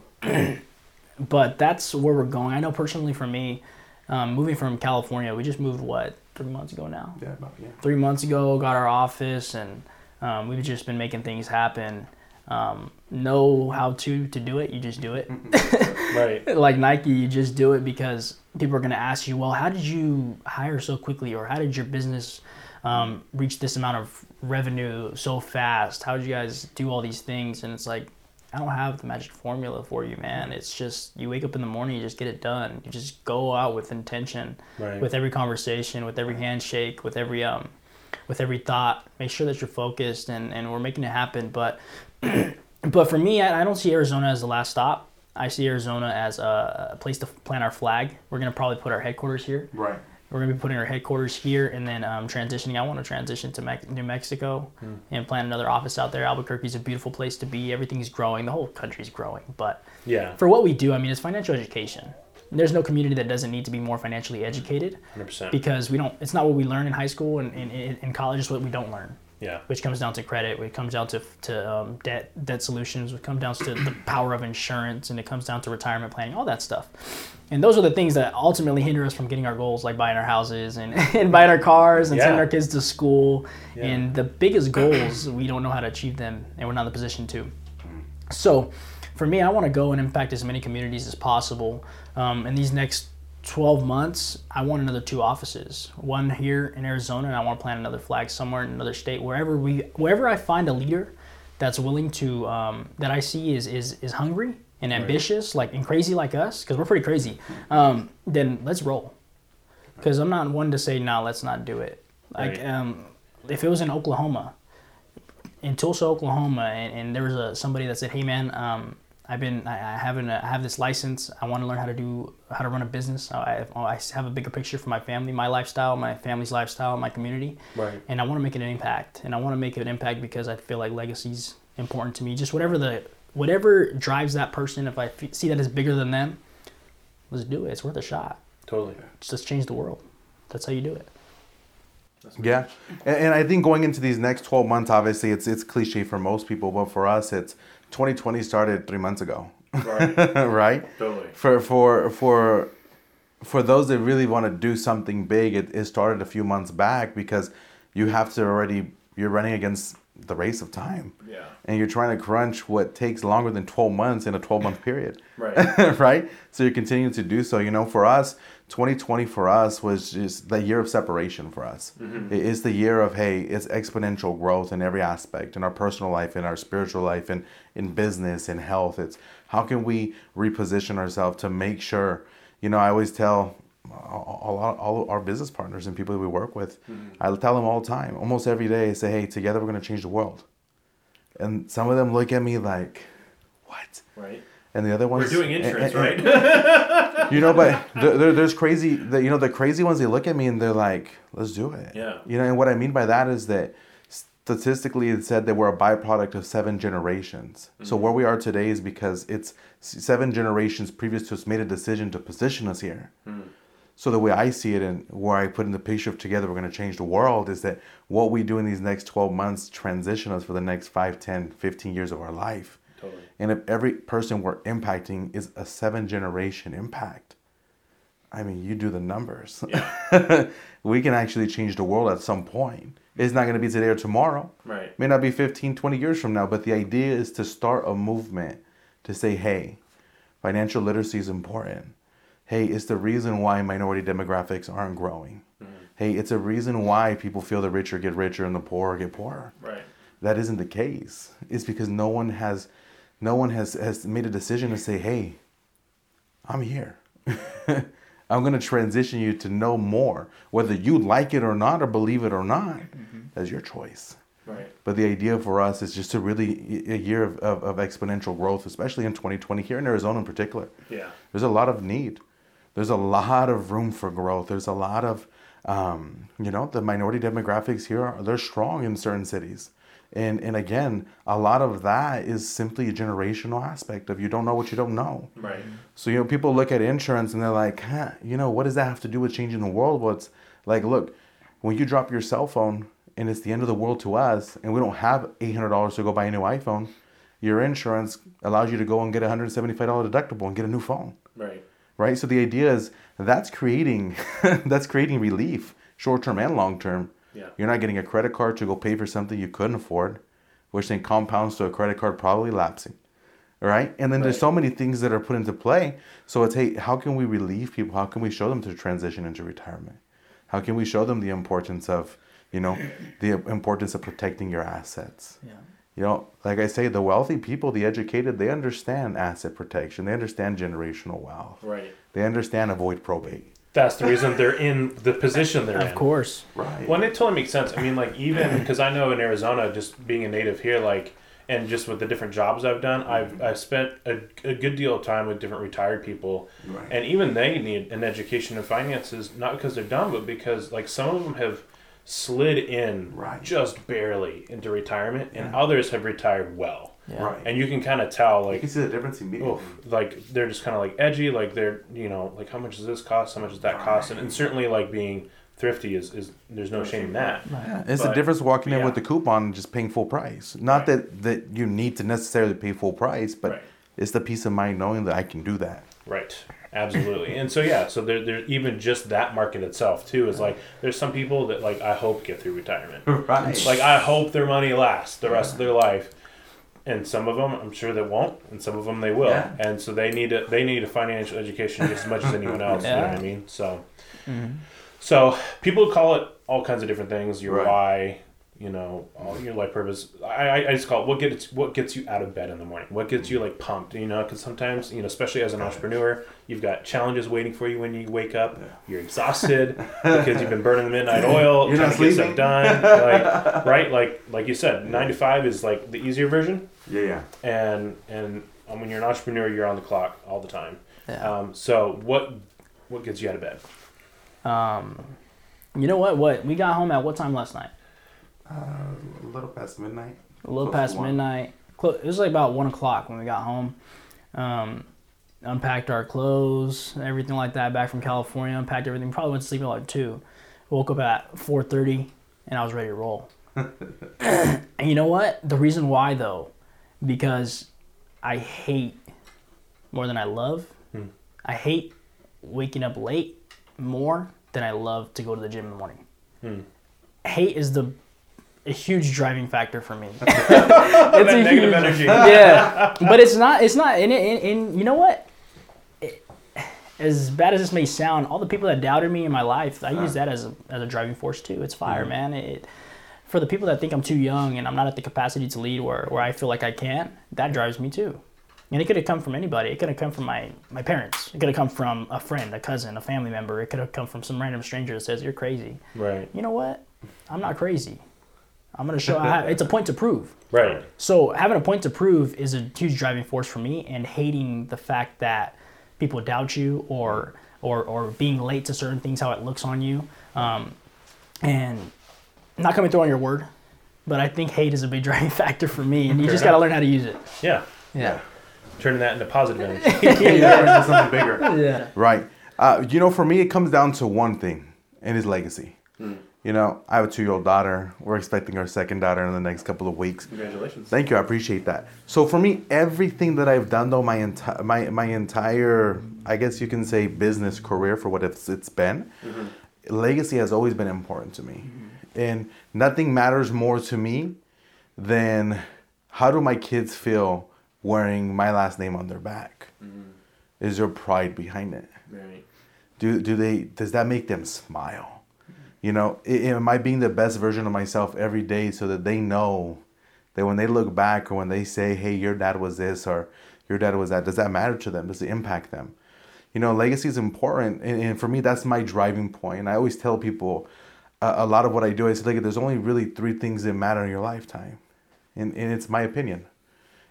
but that's where we're going. I know personally for me, um, moving from California, we just moved, what, three months ago now? Yeah, about, yeah. Three months ago, got our office, and um, we've just been making things happen. Um, know how to to do it, you just do it. Right. Like Nike, you just do it because people are going to ask you, well, how did you hire so quickly, or how did your business um, reach this amount of revenue so fast? How did you guys do all these things? And it's like, I don't have the magic formula for you, man. It's just, you wake up in the morning, you just get it done. You just go out with intention, right. with every conversation, with every handshake, with every um, with every thought. Make sure that you're focused, and, and we're making it happen. But but for me, I, I don't see Arizona as the last stop. I see Arizona as a place to plant our flag. We're going to probably put our headquarters here. Right. We're going to be putting our headquarters here and then um, transitioning. I want to transition to Me- New Mexico mm. and plant another office out there. Albuquerque is a beautiful place to be. Everything's growing. The whole country's growing. But yeah. for what we do, I mean, it's financial education. There's no community that doesn't need to be more financially educated. one hundred percent. Because we don't. It's not what we learn in high school and in college. It's what we don't learn. Yeah, which comes down to credit, which comes down to to um, debt debt solutions, which comes down to the power of insurance, and it comes down to retirement planning, all that stuff. And those are the things that ultimately hinder us from getting our goals, like buying our houses and, and buying our cars and yeah. sending our kids to school. Yeah. And the biggest goals, we don't know how to achieve them, and we're not in the position to. So for me, I want to go and impact as many communities as possible. Um, and these next twelve months, I want another two offices, one here in Arizona, and I want to plant another flag somewhere in another state, wherever we wherever I find a leader that's willing to um that I see is is is hungry and ambitious, right. like and crazy like us, because we're pretty crazy, um then let's roll, because I'm not one to say no nah, let's not do it, like right. um if it was in Oklahoma, in Tulsa, Oklahoma, and, and there was a somebody that said, hey man, um I've been, I haven't, I have this license. I want to learn how to do, how to run a business. I, I have a bigger picture for my family, my lifestyle, my family's lifestyle, my community. Right. And I want to make an impact. And I want to make an impact because I feel like legacy's important to me. Just whatever the, whatever drives that person. If I f- see that it's bigger than them, let's do it. It's worth a shot. Totally. Just let's change the world. That's how you do it. Yeah. And, and I think going into these next twelve months, obviously it's, it's cliche for most people, but for us, it's, twenty twenty started three months ago, right? Right? Totally. For for for for those that really want to do something big, it, it started a few months back because you have to already you're running against the race of time, yeah. And you're trying to crunch what takes longer than twelve months in a twelve month period, right? Right. So you're continuing to do so. You know, for us, twenty twenty for us was just the year of separation for us. Mm-hmm. It is the year of, hey, it's exponential growth in every aspect, in our personal life, in our spiritual life, and in, in business, in health. It's how can we reposition ourselves to make sure, you know, I always tell all, all, all our business partners and people that we work with. Mm-hmm. I tell them all the time, almost every day, I say, hey, together we're going to change the world. And some of them look at me like, what? Right. And the other ones... We're doing insurance, and, and, and, right? You know, but there, there's crazy... The, you know, the crazy ones, they look at me and they're like, let's do it. Yeah. You know, and what I mean by that is that statistically it said that we're a byproduct of seven generations. Mm-hmm. So where we are today is because it's seven generations previous to us made a decision to position us here. Mm-hmm. So the way I see it and where I put in the picture of together we're going to change the world is that what we do in these next twelve months transition us for the next five, ten, fifteen years of our life. Totally. And if every person we're impacting is a seven generation impact, I mean, you do the numbers. Yeah. We can actually change the world at some point. It's not going to be today or tomorrow. Right. It may not be fifteen, twenty years from now, but the idea is to start a movement to say, hey, financial literacy is important. Hey, it's the reason why minority demographics aren't growing. Mm-hmm. Hey, it's a reason why people feel the richer get richer and the poorer get poorer. Right. That isn't the case. It's because no one has... No one has, has made a decision to say, hey, I'm here. I'm going to transition you to know more. Whether you like it or not or believe it or not, mm-hmm. that's your choice. Right. But the idea for us is just to really, a year of, of, of exponential growth, especially in twenty twenty, here in Arizona in particular. Yeah. There's a lot of need. There's a lot of room for growth. There's a lot of, um, you know, the minority demographics here, are, they're strong in certain cities. And and again, a lot of that is simply a generational aspect of you don't know what you don't know. Right. So, you know, people look at insurance and they're like, huh, you know, what does that have to do with changing the world? Well, it's like, look, when you drop your cell phone and it's the end of the world to us and we don't have eight hundred dollars to go buy a new iPhone, your insurance allows you to go and get a one hundred seventy-five dollars deductible and get a new phone. Right. Right. So the idea is that's creating, that's creating relief, short-term and long-term. Yeah. You're not getting a credit card to go pay for something you couldn't afford, which then compounds to a credit card probably lapsing, right? And then right. there's so many things that are put into play. So it's, hey, how can we relieve people? How can we show them to transition into retirement? How can we show them the importance of, you know, the importance of protecting your assets? Yeah. You know, like I say, the wealthy people, the educated, they understand asset protection. They understand generational wealth. Right. They understand avoid probate. That's the reason they're in the position they're in. Of course. Right. Well, and it totally makes sense. I mean, like, even, because I know in Arizona, just being a native here, like, and just with the different jobs I've done, I've I've spent a, a good deal of time with different retired people. Right. And even they need an education in finances, not because they're dumb, but because, like, some of them have slid in right. just barely into retirement, and yeah. others have retired well. Yeah. Right. And you can kind of tell, like, you can see the difference immediately. Oof, like, they're just kind of like edgy, like they're, you know, like, how much does this cost? How much does that right. cost? And, and certainly, like, being thrifty is, is there's no shame in that. Right. Yeah. It's but, the difference walking in yeah. with the coupon and just paying full price. Not right. that, that you need to necessarily pay full price, but right. it's the peace of mind knowing that I can do that. Right. Absolutely. And so, yeah, so there, there, even just that market itself, too, is like, there's some people that, like, I hope get through retirement. Right. Like, I hope their money lasts the rest yeah. of their life. And some of them, I'm sure they won't, and some of them they will. Yeah. And so they need a, they need a financial education just as much as anyone else, yeah. you know what I mean? So mm-hmm. so people call it all kinds of different things, your right. why, you know, all your life purpose. I I just call it what gets what gets you out of bed in the morning, what gets you, like, pumped, you know? Because sometimes, you know, especially as an entrepreneur, you've got challenges waiting for you when you wake up. Yeah. You're exhausted because you've been burning the midnight oil, you're trying to get stuff done, like, right? Like like you said, yeah. nine to five is, like, the easier version. Yeah, yeah. And and when you're an entrepreneur, you're on the clock all the time. Yeah. Um, so what what gets you out of bed? Um, you know what? What we got home at what time last night? Uh, a little past midnight. A little past midnight. It was like about one o'clock when we got home. Um, unpacked our clothes, everything like that, back from California. Unpacked everything. Probably went to sleep at like two. Woke up at four thirty, and I was ready to roll. And you know what? The reason why though. Because I hate more than I love. Mm. I hate waking up late more than I love to go to the gym in the morning. Mm. Hate is the a huge driving factor for me. It's that a negative huge, energy. Yeah, but it's not. It's not. And, and, and you know what? It, as bad as this may sound, all the people that doubted me in my life, I uh. use that as a as a driving force too. It's fire, mm-hmm. man. It. For the people that think I'm too young and I'm not at the capacity to lead where, where I feel like I can, that drives me too. And it could have come from anybody. It could have come from my, my parents. It could have come from a friend, a cousin, a family member. It could have come from some random stranger that says, you're crazy. Right. You know what? I'm not crazy. I'm going to show, I have, it's a point to prove. Right. So having a point to prove is a huge driving force for me, and hating the fact that people doubt you or or, or being late to certain things, how it looks on you. Um, and not coming through on your word, but I think hate is a big driving factor for me, and you Fair just got to learn how to use it. Yeah. Yeah. yeah. Turning that into positive energy. yeah. Into something bigger. Yeah. Right. Uh, you know, for me, it comes down to one thing, and it's legacy. Mm. You know, I have a two-year-old daughter. We're expecting our second daughter in the next couple of weeks. Congratulations. Thank you. I appreciate that. So for me, everything that I've done, though, my entire, my, my entire, I guess you can say, business career, for what it's, it's been, mm-hmm. legacy has always been important to me. Mm-hmm. And nothing matters more to me than how do my kids feel wearing my last name on their back? Mm-hmm. Is there pride behind it? Right. Do do they? Does that make them smile? You know, am I being the best version of myself every day so that they know that when they look back or when they say, hey, your dad was this or your dad was that, does that matter to them? Does it impact them? You know, legacy is important. And, and for me, that's my driving point. And I always tell people uh, a lot of what I do, I say, look, there's only really three things that matter in your lifetime. And, and it's my opinion.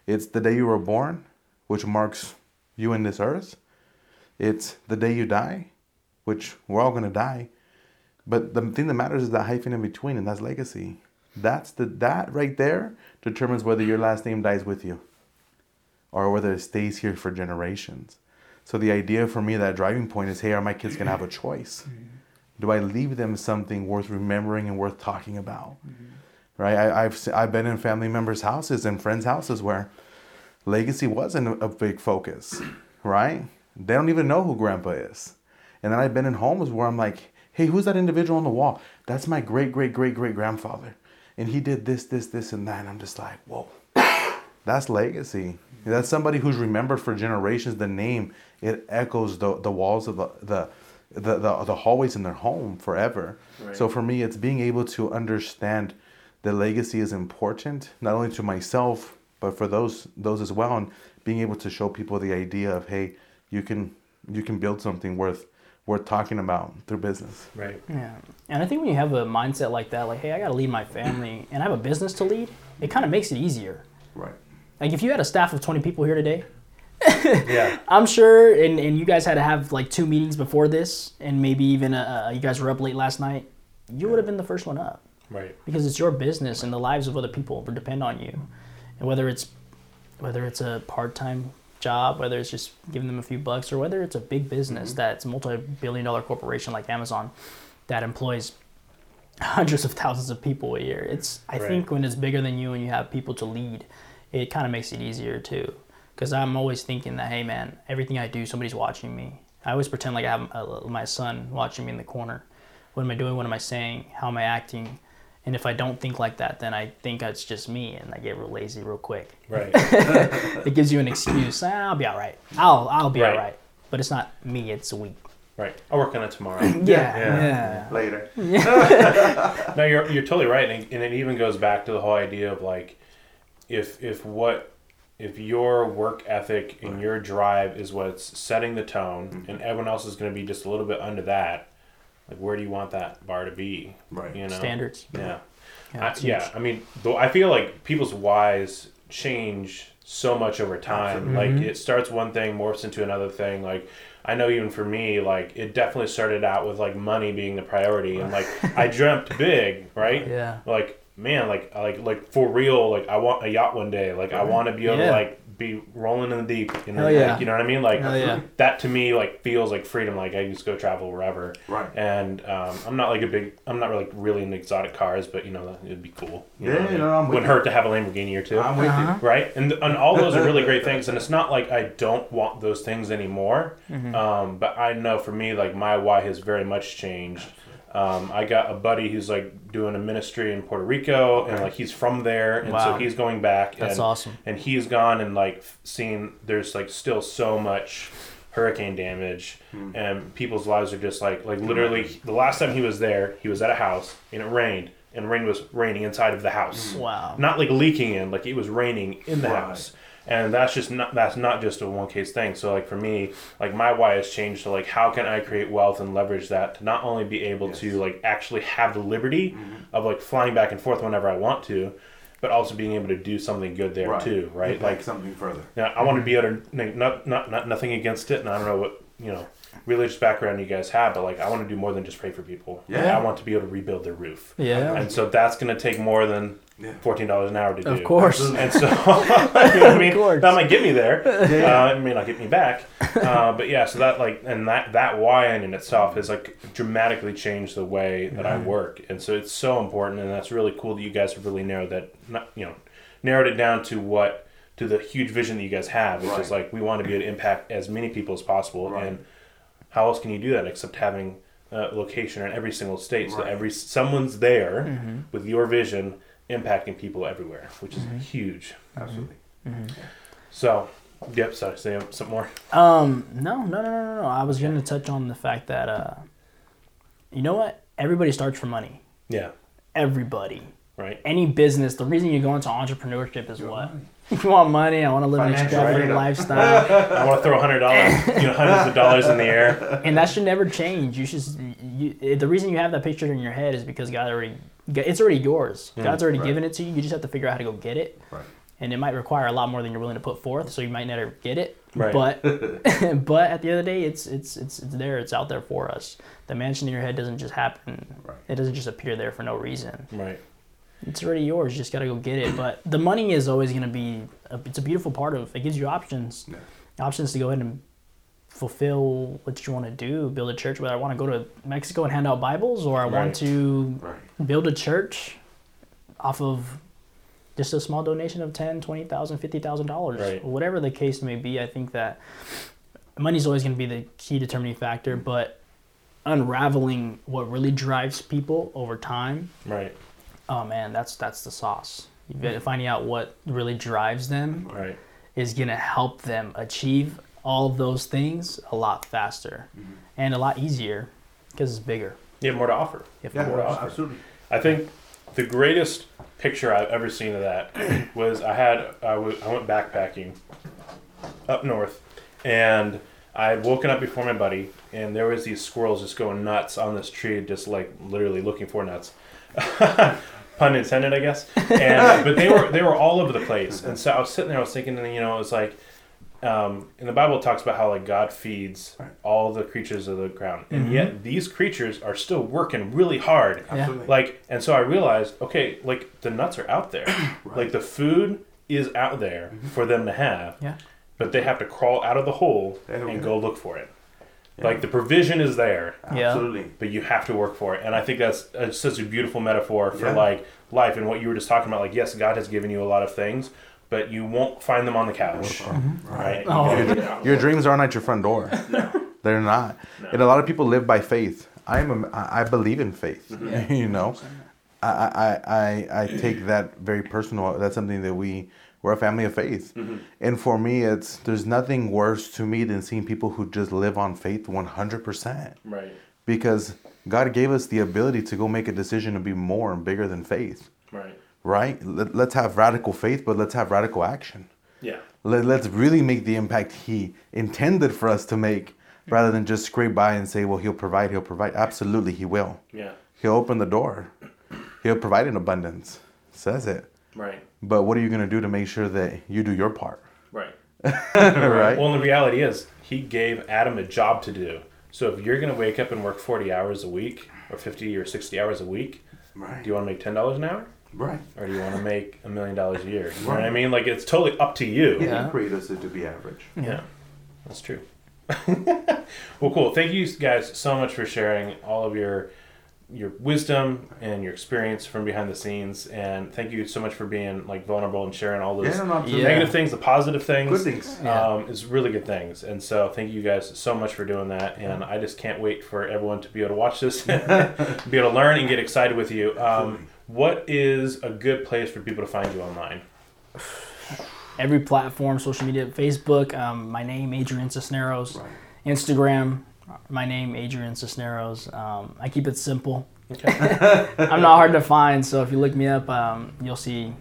It's the day you were born, which marks you in this earth. It's the day you die, which we're all going to die. But the thing that matters is that hyphen in between, and that's legacy. That's the that right there determines whether your last name dies with you or whether it stays here for generations. So the idea for me, that driving point is, hey, are my kids going to have a choice? Do I leave them something worth remembering and worth talking about? Mm-hmm. Right? I, I've, I've been in family members' houses and friends' houses where legacy wasn't a big focus, right? They don't even know who grandpa is. And then I've been in homes where I'm like, hey, who's that individual on the wall? That's my great, great, great, great grandfather. And he did this, this, this, and that. And I'm just like, whoa, that's legacy. That's somebody who's remembered for generations. The name, it echoes the, the walls of the the, the, the the hallways in their home forever. Right. So for me, it's being able to understand that legacy is important, not only to myself, but for those those as well. And being able to show people the idea of, hey, you can you can build something worth We're talking about through business. Right. Yeah. And I think when you have a mindset like that, like, hey, I got to lead my family and I have a business to lead, it kind of makes it easier. Right. Like if you had a staff of twenty people here today, yeah, I'm sure, and, and you guys had to have like two meetings before this, and maybe even uh, you guys were up late last night, you yeah. would have been the first one up. Right. Because it's your business and the lives of other people depend on you. And whether it's whether it's a part-time job, whether it's just giving them a few bucks, or whether it's a big business mm-hmm. that's a multi-billion dollar corporation like Amazon that employs hundreds of thousands of people a year. It's I right. think when it's bigger than you and you have people to lead, it kind of makes it easier too. Because I'm always thinking that, hey man, everything I do, somebody's watching me. I always pretend like I have a, my son watching me in the corner. What am I doing? What am I saying? How am I acting? And if I don't think like that, then I think it's just me, and I get real lazy real quick. Right. It gives you an excuse. I'll be all right. I'll I'll be right. all right. But it's not me. It's we. Right. I'll work on it tomorrow. yeah. Yeah. yeah. Later. Yeah. No, you're you're totally right, and, and it even goes back to the whole idea of like, if if what if your work ethic and your drive is what's setting the tone, mm-hmm. and everyone else is going to be just a little bit under that. Like, where do you want that bar to be? Right. You know? Standards. Yeah. Yeah. I, yeah. I mean, though, I feel like people's whys change so much over time. Mm-hmm. Like, it starts one thing, morphs into another thing. Like, I know even for me, like, it definitely started out with, like, money being the priority. And, like, I dreamt big, right? Yeah. Like, man, like, like, like for real, like, I want a yacht one day. Like, right. I want to be able yeah. to, like, be rolling in the deep, you know, yeah. like, you know what I mean? Like yeah. that to me, like feels like freedom. Like I can just go travel wherever. Right. And um, I'm not like a big, I'm not really, really into exotic cars, but you know, it'd be cool. You yeah, know, you know, I'm wouldn't with hurt you. To have a Lamborghini or two. I'm with uh-huh. you. Right. And and all those are really great things. And it's not like I don't want those things anymore. Mm-hmm. Um, but I know for me, like my why has very much changed. Um, I got a buddy who's like doing a ministry in Puerto Rico, and like he's from there, and wow. so he's going back. That's and, awesome. And he's gone and like seen there's like still so much hurricane damage, mm. and people's lives are just like like literally. The last time he was there, he was at a house and it rained, and rain was raining inside of the house. Wow. Not like leaking in, like it was raining in the right. house. And that's just not, that's not just a one case thing. So like for me, like my why has changed to like, how can I create wealth and leverage that to not only be able yes. to like actually have the liberty mm-hmm. of like flying back and forth whenever I want to, but also being able to do something good there right. too. Right. Impact like something further. Yeah. I want to be able to not, not, not, nothing against it. And I don't know what, you know, religious background you guys have, but like I want to do more than just pray for people. Yeah. Like, I want to be able to rebuild their roof. Yeah. And so that's going to take more than yeah. fourteen dollars an hour to do. Of course. And so, you know what I mean? Of course. That might get me there. Yeah. Uh, it may not get me back. Uh, but yeah, so that like, and that, that why in itself has like dramatically changed the way that yeah. I work. And so it's so important. And that's really cool that you guys have really narrowed that, you know, narrowed it down to what, to the huge vision that you guys have, which right. is like, we want to be able to impact as many people as possible. Right. And how else can you do that except having a location in every single state? Right. So every someone's there mm-hmm. with your vision, impacting people everywhere, which is mm-hmm. huge. Absolutely. Mm-hmm. So, yep. Sorry, say something more. Um, no, no, no, no, no. I was going to touch on the fact that, uh, you know what? Everybody starts for money. Yeah. Everybody. Right. Any business. The reason you go into entrepreneurship is you what? You want money. I want to live Financial an extravagant lifestyle. I want to throw one hundred dollars, you know, hundreds of dollars in the air. And that should never change. You should. You, the reason you have that picture in your head is because God already. It's already yours. Mm, God's already right. given it to you. You just have to figure out how to go get it. Right. And it might require a lot more than you're willing to put forth, so you might never get it. Right. But but at the end of the day, it's it's it's it's there. It's out there for us. The mansion in your head doesn't just happen. Right. It doesn't just appear there for no reason. Right. It's already yours. You just got to go get it. But the money is always going to be a, it's a beautiful part of it. It gives you options. Yeah. Options to go ahead and fulfill what you want to do, build a church, whether I want to go to Mexico and hand out Bibles or I right. want to right. build a church off of just a small donation of ten thousand dollars, twenty thousand dollars, fifty thousand dollars, right. whatever the case may be. I think that money's always going to be the key determining factor, but unraveling what really drives people over time, right? Oh man, that's that's the sauce. You've finding out what really drives them right. is going to help them achieve all of those things a lot faster mm-hmm. and a lot easier because it's bigger. You have more to offer. You have yeah, more to offer. Absolutely. I think the greatest picture I've ever seen of that was I had I, w- I went backpacking up north, and I had woken up before my buddy, and there was these squirrels just going nuts on this tree, just like literally looking for nuts. Pun intended, I guess. And but they were they were all over the place, and so I was sitting there, I was thinking, you know, it was like. Um, and the Bible talks about how like God feeds right. all the creatures of the ground, and mm-hmm. yet these creatures are still working really hard. Yeah. Like, and so I realized, okay, like the nuts are out there, right. like the food is out there mm-hmm. for them to have, yeah. but they have to crawl out of the hole and go it. Look for it. Yeah. Like the provision is there, absolutely, yeah. but you have to work for it. And I think that's uh, such a beautiful metaphor for yeah. like life and what you were just talking about. Like, yes, God has given you a lot of things. But you won't find them on the couch. Mm-hmm. Right? Oh. Your dreams aren't at your front door. No. They're not. No. And a lot of people live by faith. I am. A, I believe in faith. Mm-hmm. Yeah. You know, I, I I I take that very personal. That's something that we we're a family of faith. Mm-hmm. And for me, it's there's nothing worse to me than seeing people who just live on faith one hundred percent. Right. Because God gave us the ability to go make a decision to be more and bigger than faith. Right. Right? Let's have radical faith, but let's have radical action. Yeah. Let's really make the impact he intended for us to make rather than just scrape by and say, well, he'll provide, he'll provide. Absolutely, he will. Yeah. He'll open the door. He'll provide in abundance. Says it. Right. But what are you going to do to make sure that you do your part? Right. Right? Well, the reality is he gave Adam a job to do. So if you're going to wake up and work forty hours a week or fifty or sixty hours a week, right. do you want to make ten dollars an hour? Right. Or do you want to make a million dollars a year? You know right. what I mean? Like, it's totally up to you. Yeah. He created us to be average. Yeah. yeah. That's true. Well, cool. Thank you guys so much for sharing all of your your wisdom and your experience from behind the scenes. And thank you so much for being, like, vulnerable and sharing all those yeah, no, yeah. negative things, the positive things. Good things. Yeah. Um, it's really good things. And so thank you guys so much for doing that. And I just can't wait for everyone to be able to watch this, be able to learn and get excited with you. Um What is a good place for people to find you online? Every platform, social media, Facebook, um, my name, Adrian Cisneros. Right. Instagram, my name, Adrian Cisneros. Um, I keep it simple. Okay. I'm not hard to find, so if you look me up, um, you'll see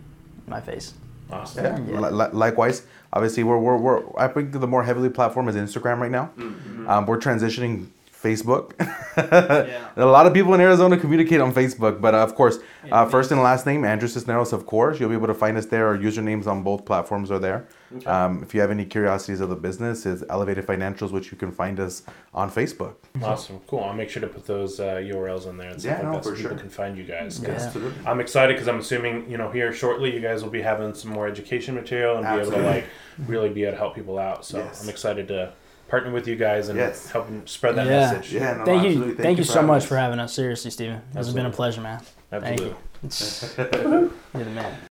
my face. Awesome. Yeah. yeah. Li- likewise, obviously, we're, we're we're I think the more heavily platform is Instagram right now. Mm-hmm. Um, we're transitioning Facebook. yeah. A lot of people in Arizona communicate on Facebook, but uh, of course, uh, first and last name, Andrew Cisneros, of course. You'll be able to find us there. Our usernames on both platforms are there. Okay. Um, if you have any curiosities of the business, it's Elevated Financials, which you can find us on Facebook. Awesome. Cool. I'll make sure to put those uh, U R Ls in there and stuff yeah, like no, that so people sure. can find you guys. Yeah. I'm excited because I'm assuming, you know, here shortly you guys will be having some more education material and Absolutely. be able to like really be able to help people out. So yes. I'm excited to partner with you guys and yes. helping spread that yeah. message. Yeah, no, thank you, thank, thank you, you so much us. for having us. Seriously, Stephen, this absolutely. has been a pleasure, man. Absolutely. Thank you. You're the man.